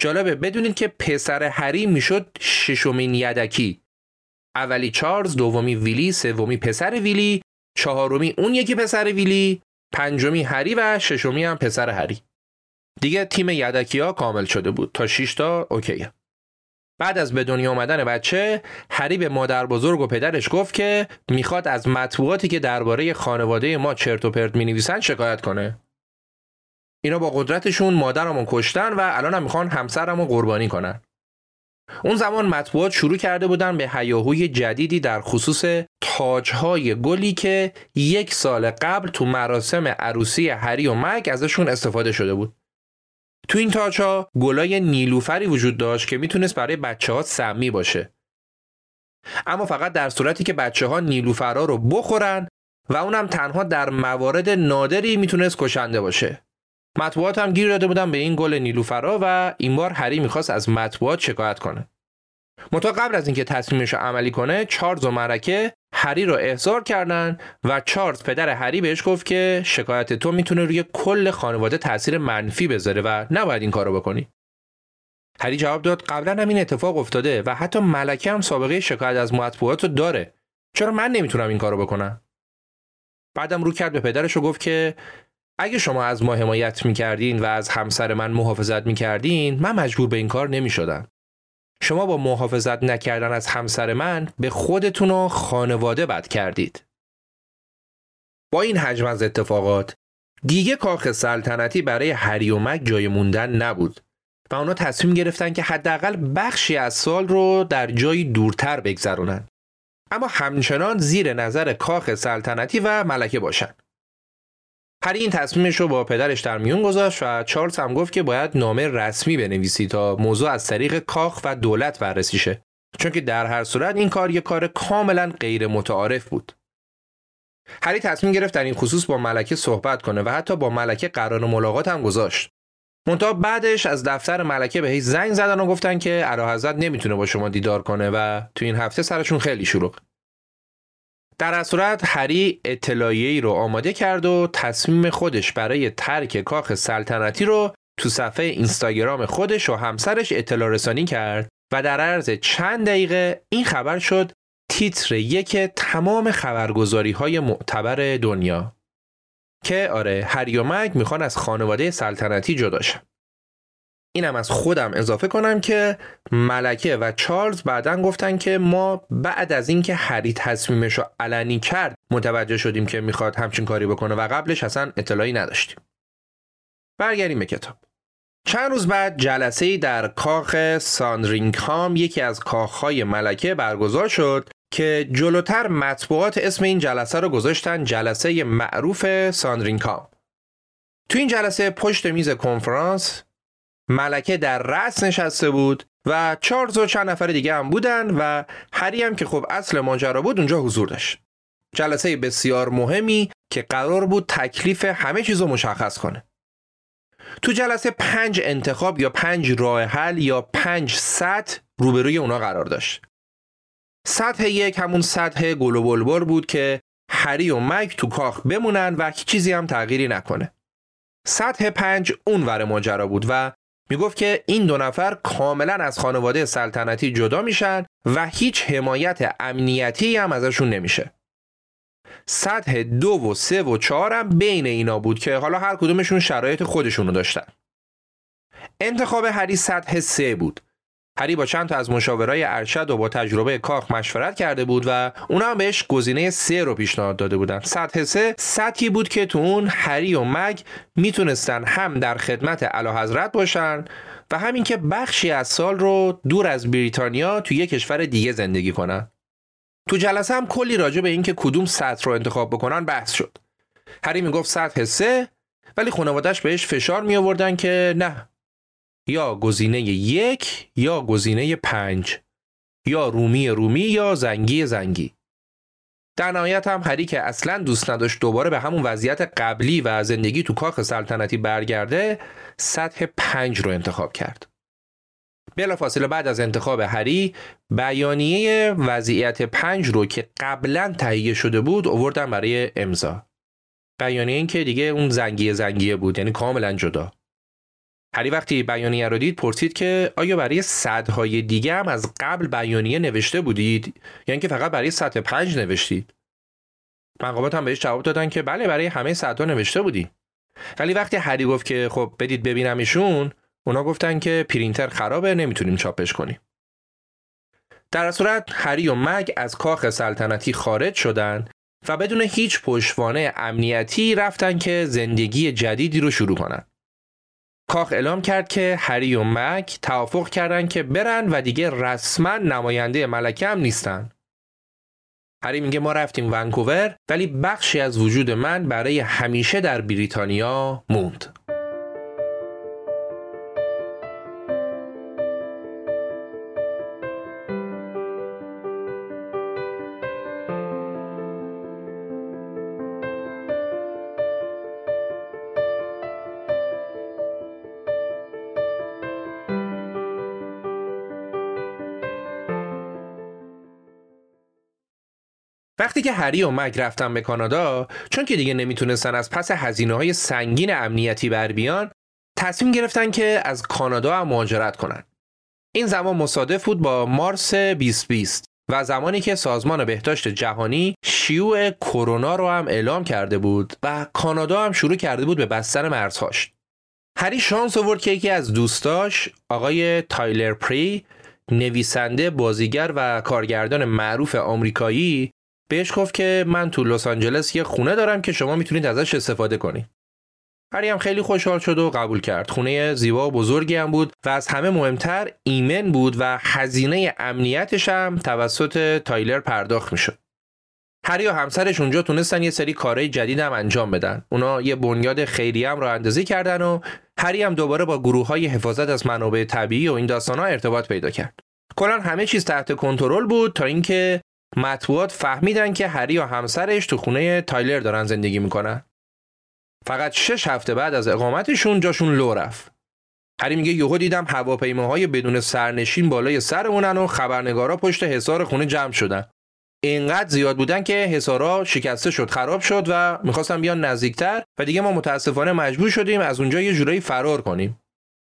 جالبه بدونید که پسر هری میشد ششمین یدکی. اولی چارلز، دومی ویلی، سومی پسر ویلی، چهارمی اون یکی پسر ویلی، پنجمی هری و ششمی هم پسر هری. دیگه تیم یدکی ها کامل شده بود. تا شش تا اوکیه. بعد از به دنیا آمدن بچه، هری به مادر بزرگ و پدرش گفت که میخواد از مطبوعاتی که درباره خانواده ما چرت و پرت مینویسن شکایت کنه. اینا با قدرتشون مادرمو کشتن و الان هم میخوان همسرمو قربانی کنن. اون زمان مطبوعات شروع کرده بودن به هیاهوی جدیدی در خصوص تاجهای گلی که یک سال قبل تو مراسم عروسی هری و مگ ازشون استفاده شده بود. تو این تاجها گلای نیلوفری وجود داشت که میتونست برای بچه ها سمی باشه. اما فقط در صورتی که بچه ها نیلوفرها رو بخورن و اونم تنها در موارد نادری میتونست کشنده باشه. مطبوعات هم گیر داده بودن به این گل نیلوفرا و این بار هری میخواست از مطبوعات شکایت کنه. متا قبل از اینکه تصمیمش رو عملی کنه، چارلز و مرکه هری رو احضار کردن و چارلز پدر هری بهش گفت که شکایت تو میتونه روی کل خانواده تاثیر منفی بذاره و نباید این کارو بکنی. هری جواب داد قبلا هم این اتفاق افتاده و حتی ملکه هم سابقه شکایت از مطبوعات رو داره. چرا من نمیتونم این کارو بکنم؟ بعدم رو کرد به پدرش و گفت که اگه شما از ما حمایت میکردین و از همسر من محافظت میکردین، من مجبور به این کار نمیشدم. شما با محافظت نکردن از همسر من به خودتون و خانواده بد کردید. با این حجم از اتفاقات، دیگه کاخ سلطنتی برای هری و مگ جای موندن نبود و اونا تصمیم گرفتن که حداقل بخشی از سال رو در جایی دورتر بگذرونن، اما همچنان زیر نظر کاخ سلطنتی و ملکه باشن. هری این تصمیمش رو با پدرش در میون گذاشت و چارلز هم گفت که باید نامه رسمی بنویسی تا موضوع از طریق کاخ و دولت بررسی شه، چون که در هر صورت این کار یک کار کاملا غیر متعارف بود. هری تصمیم گرفت در این خصوص با ملکه صحبت کنه و حتی با ملکه قرار ملاقات هم گذاشت. منتها بعدش از دفتر ملکه بهش زنگ زدن و گفتن که اعلیحضرت نمیتونه با شما دیدار کنه و تو این هفته سرشون خیلی شلوغ. در هر صورت هری اطلاعیه‌ای رو آماده کرد و تصمیم خودش برای ترک کاخ سلطنتی رو تو صفحه اینستاگرام خودش و همسرش اطلاع رسانی کرد و در عرض چند دقیقه این خبر شد تیتر یک تمام خبرگزاری‌های معتبر دنیا که آره هری و مگ میخوان از خانواده سلطنتی جدا شن. اینم از خودم اضافه کنم که ملکه و چارلز بعدن گفتن که ما بعد از اینکه هری تصمیمش رو علنی کرد متوجه شدیم که میخواد همچین کاری بکنه و قبلش اصلا اطلاعی نداشتیم. برگردیم به کتاب. چند روز بعد جلسه‌ای در کاخ ساندرینگهام، یکی از کاخهای ملکه، برگزار شد که جلوتر مطبوعات اسم این جلسه رو گذاشتن جلسه معروف ساندرینگهام. تو این جلسه پشت میز کنفرانس ملکه در رأس نشسته بود و چارلز و چند نفر دیگه هم بودن و هری هم که خب اصل ماجرا بود اونجا حضور داشت. جلسه بسیار مهمی که قرار بود تکلیف همه چیز رو مشخص کنه. تو جلسه پنج انتخاب یا پنج راه حل یا پنج سطح روبروی اونا قرار داشت. سطح یک همون سطح گل و بلبل بود که هری و مگ تو کاخ بمونن و هیچ چیزی هم تغییری نکنه. سطح پنج اونور ماجرا بود و میگفت که این دو نفر کاملا از خانواده سلطنتی جدا میشن و هیچ حمایت امنیتی هم ازشون نمیشه. سطح دو و سه و چهار هم بین اینا بود که حالا هر کدومشون شرایط خودشونو داشتن. انتخاب هری سطح سه بود. هری با چند تا از مشاورای ارشد و با تجربه کاخ مشورت کرده بود و اونا هم بهش گزینه سه رو پیشنهاد داده بودن. سطح سه سطحی بود که تو اون هری و مگ میتونستن هم در خدمت اعلیحضرت باشن و همین که بخشی از سال رو دور از بریتانیا تو یک کشور دیگه زندگی کنن. تو جلسه هم کلی راجع به این که کدوم سطح رو انتخاب بکنن بحث شد. هری میگفت سطح سه، ولی خانواده‌اش بهش فشار می‌آوردن که نه، یا گزینه یک یا گزینه پنج، یا رومی رومی یا زنگی زنگی. در نهایت هم هری که اصلا دوست نداشت دوباره به همون وضعیت قبلی و زندگی تو کاخ سلطنتی برگرده، سطح پنج رو انتخاب کرد. بلافاصله بعد از انتخاب هری، بیانیه وضعیت پنج رو که قبلا تهیه شده بود آوردن برای امضا. بیانیه این که دیگه اون زنگی زنگیه بود، یعنی کاملا جدا. هری وقتی بیانیه رو دید پرسید که آیا برای سطح‌های دیگه هم از قبل بیانیه نوشته بودید؟ یعنی که فقط برای سطح پنج نوشتید؟ مقامات هم بهش جواب دادن که بله، برای همه سطح‌ها نوشته بودیم. ولی وقتی هری گفت که خب بدید ببینمشون، اونا گفتن که پرینتر خرابه، نمیتونیم چاپش کنیم. در اصل صورت هری و مگ از کاخ سلطنتی خارج شدن و بدون هیچ پشتوانه امنیتی رفتن که زندگی جدیدی رو شروع کنن. کاخ اعلام کرد که هری و مگ توافق کردن که برن و دیگه رسما نماینده ملکه هم نیستن. هری میگه ما رفتیم ونکوور، ولی بخشی از وجود من برای همیشه در بریتانیا موند. وقتی که هری و مگ رفتن به کانادا، چون که دیگه نمیتونستن از پس هزینه‌های سنگین امنیتی بر بیان، تصمیم گرفتن که از کانادا هم مهاجرت کنن. این زمان مصادف بود با مارس بیست بیست و زمانی که سازمان بهداشت جهانی شیوع کرونا رو هم اعلام کرده بود و کانادا هم شروع کرده بود به بستن مرزهاش. هری شانس آورد که یکی از دوستاش، آقای تایلر پری، نویسنده، بازیگر و کارگردان معروف آمریکایی، بهش گفت که من تو لس آنجلس یه خونه دارم که شما میتونید ازش استفاده کنید. هری هم خیلی خوشحال شد و قبول کرد. خونه زیبا و بزرگی هم بود و از همه مهمتر ایمن بود و هزینه امنیتش هم توسط تایلر پرداخت میشد. هری و همسرش اونجا تونستن یه سری کارهای جدید هم انجام بدن. اونا یه بنیاد خیریه هم راه اندازی کردن و هری هم دوباره با گروه‌های حفاظت از منابع طبیعی و این داستانا ارتباط پیدا کرد. کلاً همه چیز تحت کنترل بود تا اینکه مطبوعات فهمیدن که هری و همسرش تو خونه تایلر دارن زندگی میکنن. فقط شش هفته بعد از اقامتشون جاشون لو رفت. هری میگه یهو دیدم هواپیماهای بدون سرنشین بالای سرمونن و خبرنگارا پشت حصار خونه جمع شدن. اینقدر زیاد بودن که حصارا شکسته شد، خراب شد و میخواستن بیان نزدیکتر و دیگه ما متاسفانه مجبور شدیم از اونجا یه جورایی فرار کنیم.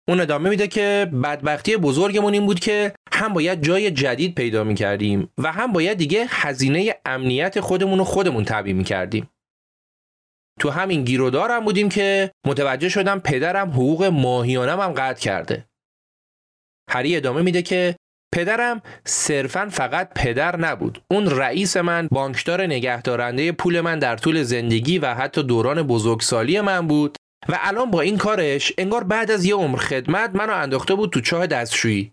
اون ادامه میده که بدبختی بزرگمون این بود که هم باید جای جدید پیدا میکردیم و هم باید دیگه هزینه امنیت خودمون رو خودمون تبیین میکردیم. تو همین گیرودارم هم بودیم که متوجه شدم پدرم حقوق ماهیانم هم قطع کرده. هری ادامه میده که پدرم صرفاً فقط پدر نبود. اون رئیس من، بانکدار نگهدارنده پول من در طول زندگی و حتی دوران بزرگسالی من بود. و الان با این کارش انگار بعد از یه عمر خدمت منو انداخته بود تو چاه دستشویی.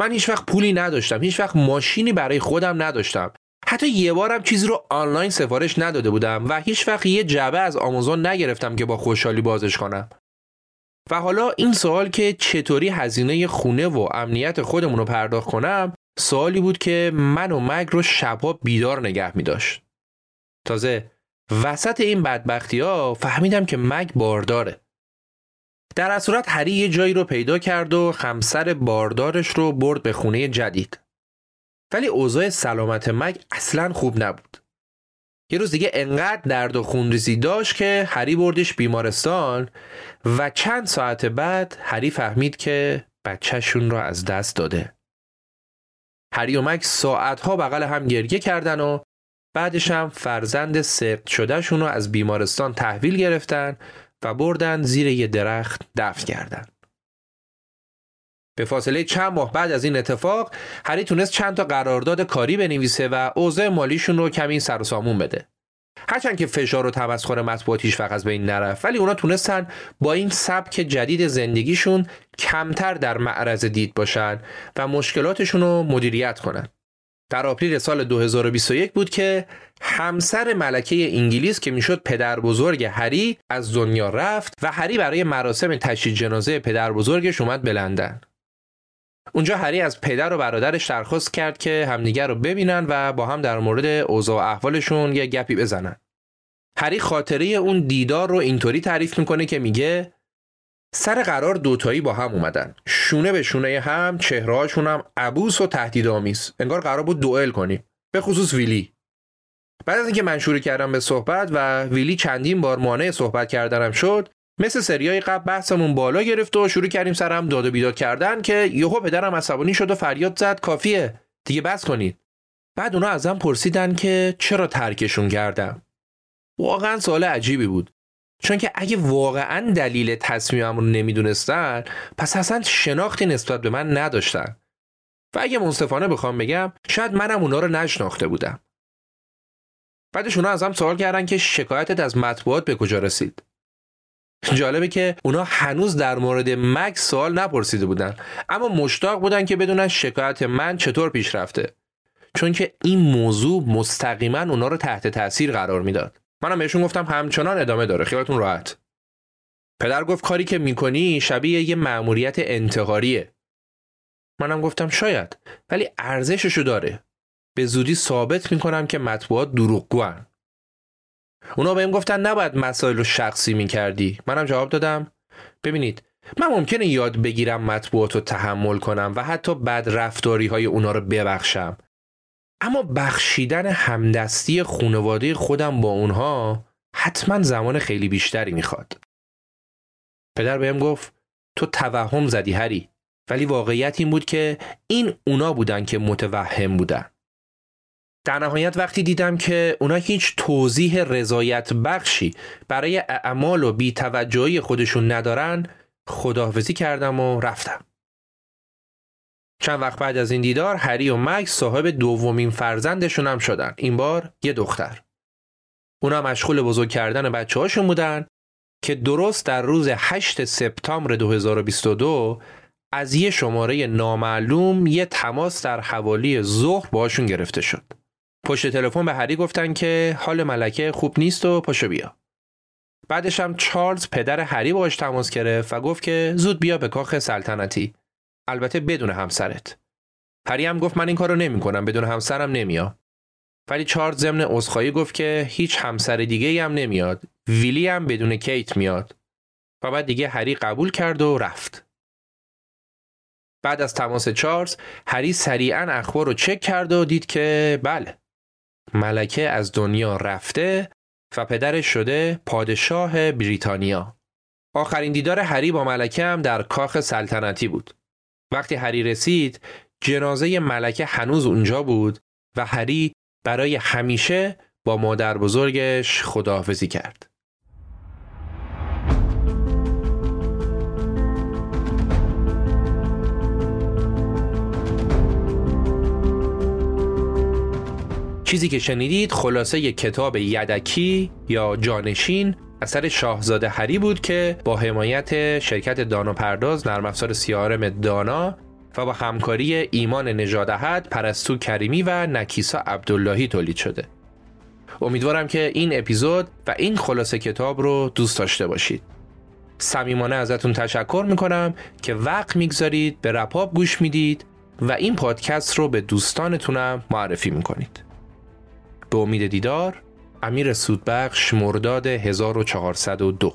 من هیچ وقت پولی نداشتم، هیچ وقت ماشینی برای خودم نداشتم. حتی یه بارم چیزی رو آنلاین سفارش نداده بودم و هیچ وقت یه جعبه از آمازون نگرفتم که با خوشحالی بازش کنم. و حالا این سوال که چطوری هزینه خونه و امنیت خودمون رو پرداخت کنم، سوالی بود که من و مگ رو شب‌ها بیدار نگه می‌داشت. تازه وسط این بدبختی ها فهمیدم که مگ بارداره. در اصل صورت هری یه جایی رو پیدا کرد و همسر باردارش رو برد به خونه جدید. ولی اوضاع سلامت مگ اصلا خوب نبود. یه روز دیگه انقدر درد و خونریزی داشت که هری بردش بیمارستان و چند ساعت بعد هری فهمید که بچه‌شون را از دست داده. هری و مگ ساعتها بغل هم گریه کردن و بعدش هم فرزند سقط شدهشون رو از بیمارستان تحویل گرفتن و بردن زیر یه درخت دفن کردن. به فاصله چند ماه بعد از این اتفاق هری تونست چند تا قرارداد کاری بنویسه و اوضاع مالیشون رو کمی سر و سامون بده. هرچند که فشار و تمسخر مطبوعاتیش فقط از بین نرفت، ولی اونا تونستن با این سبک جدید زندگیشون کمتر در معرض دید باشن و مشکلاتشون رو مدیریت کنن. در آپریل سال دو هزار و بیست و یک بود که همسر ملکه انگلیس که میشد پدر بزرگ هری از دنیا رفت و هری برای مراسم تشییع جنازه پدر بزرگش اومد به لندن. اونجا هری از پدر و برادرش درخواست کرد که همدیگر رو ببینن و با هم در مورد اوضاع و احوالشون یه گپی بزنن. هری خاطره اون دیدار رو اینطوری تعریف میکنه که میگه سر قرار دوتایی با هم اومدن، شونه به شونه هم، چهرهاشون هم عبوس و تهدیدآمیز، انگار قرار بود دوئل کنیم، به خصوص ویلی. بعد از اینکه من شروع کردم به صحبت و ویلی چندین بار مانع صحبت کردنم شد، مثل سریای قبل بحثمون بالا گرفت و شروع کردیم سر هم داد و بیداد کردن که یهو پدرم عصبانی شد و فریاد زد کافیه دیگه بس کنید. بعد اونا ازم پرسیدن که چرا ترکشون کردم. واقعا سوال عجیبی بود، چون که اگه واقعا دلیل تصمیمم رو نمیدونستن پس اصلا شناختی نسبت به من نداشتن و اگه منصفانه بخوام بگم شاید منم اونا رو نشناخته بودم. بعدش اونا ازم سوال کردن که شکایتت از مطبوعات به کجا رسید. جالبه که اونا هنوز در مورد مگ سوال نپرسیده بودن، اما مشتاق بودن که بدونن شکایت من چطور پیش رفته، چون که این موضوع مستقیما اونا رو تحت تاثیر قرار میداد. منم بهشون گفتم همچنان ادامه داره، خیالتون راحت. پدر گفت کاری که میکنی شبیه یه مأموریت انتحاریه. منم گفتم شاید، ولی ارزششو داره. به زودی ثابت میکنم که مطبوعات دروغگوئن. اونا بهم گفتن نباید مسائل رو شخصی میکردی. منم جواب دادم ببینید، من ممکنه یاد بگیرم مطبوعات رو تحمل کنم و حتی بد رفتاری های اونا رو ببخشم، اما بخشیدن همدستی خانواده خودم با اونها حتما زمان خیلی بیشتری میخواد. پدر بهم گفت تو توهم زدی هری، ولی واقعیت این بود که این اونا بودن که متوهم بودن. در نهایت وقتی دیدم که اونا هیچ توضیح رضایت بخشی برای اعمال و بی‌توجهی خودشون ندارن، خداحافظی کردم و رفتم. چند وقت بعد از این دیدار هری و مگ صاحب دومین فرزندشون هم شدن، این بار یه دختر. اونا مشغول بزرگ کردن بچه‌هاشون بودن که درست در روز هشتم سپتامبر دو هزار و بیست و دو از یه شماره نامعلوم یه تماس در حوالی ظهر باشون گرفته شد. پشت تلفن به هری گفتن که حال ملکه خوب نیست و پاشو بیا. بعدش هم چارلز پدر هری باهاش تماس گرفت و گفت که زود بیا به کاخ سلطنتی، البته بدون همسرت. هری هم گفت من این کارو نمی‌کنم، بدون همسرم نمیام. ولی چارلز ضمن عذرخواهی گفت که هیچ همسر دیگه‌ای هم نمیاد، ویلی هم بدون کیت میاد. و بعد دیگه هری قبول کرد و رفت. بعد از تماس چارلز هری سریعاً اخبار رو چک کرد و دید که بله، ملکه از دنیا رفته و پدرش شده پادشاه بریتانیا. آخرین دیدار هری با ملکه هم در کاخ سلطنتی بود. وقتی هری رسید جنازه ملکه هنوز اونجا بود و هری برای همیشه با مادر بزرگش خداحافظی کرد. چیزی که شنیدید خلاصه یک کتاب یدکی یا جانشین اثر شاهزاده هری بود که با حمایت شرکت داناپرداز نرم افزار سی آر ام دانا و با همکاری ایمان نژادهد، پرستو کریمی و نکیسا عبداللهی تولید شده. امیدوارم که این اپیزود و این خلاصه کتاب رو دوست داشته باشید. صمیمانه ازتون تشکر میکنم که وقت میگذارید به رپاب گوش میدید و این پادکست رو به دوستانتونم معرفی میکنید. به امید دیدار، امیر سودبخش، مرداد هزار و چهارصد و دو.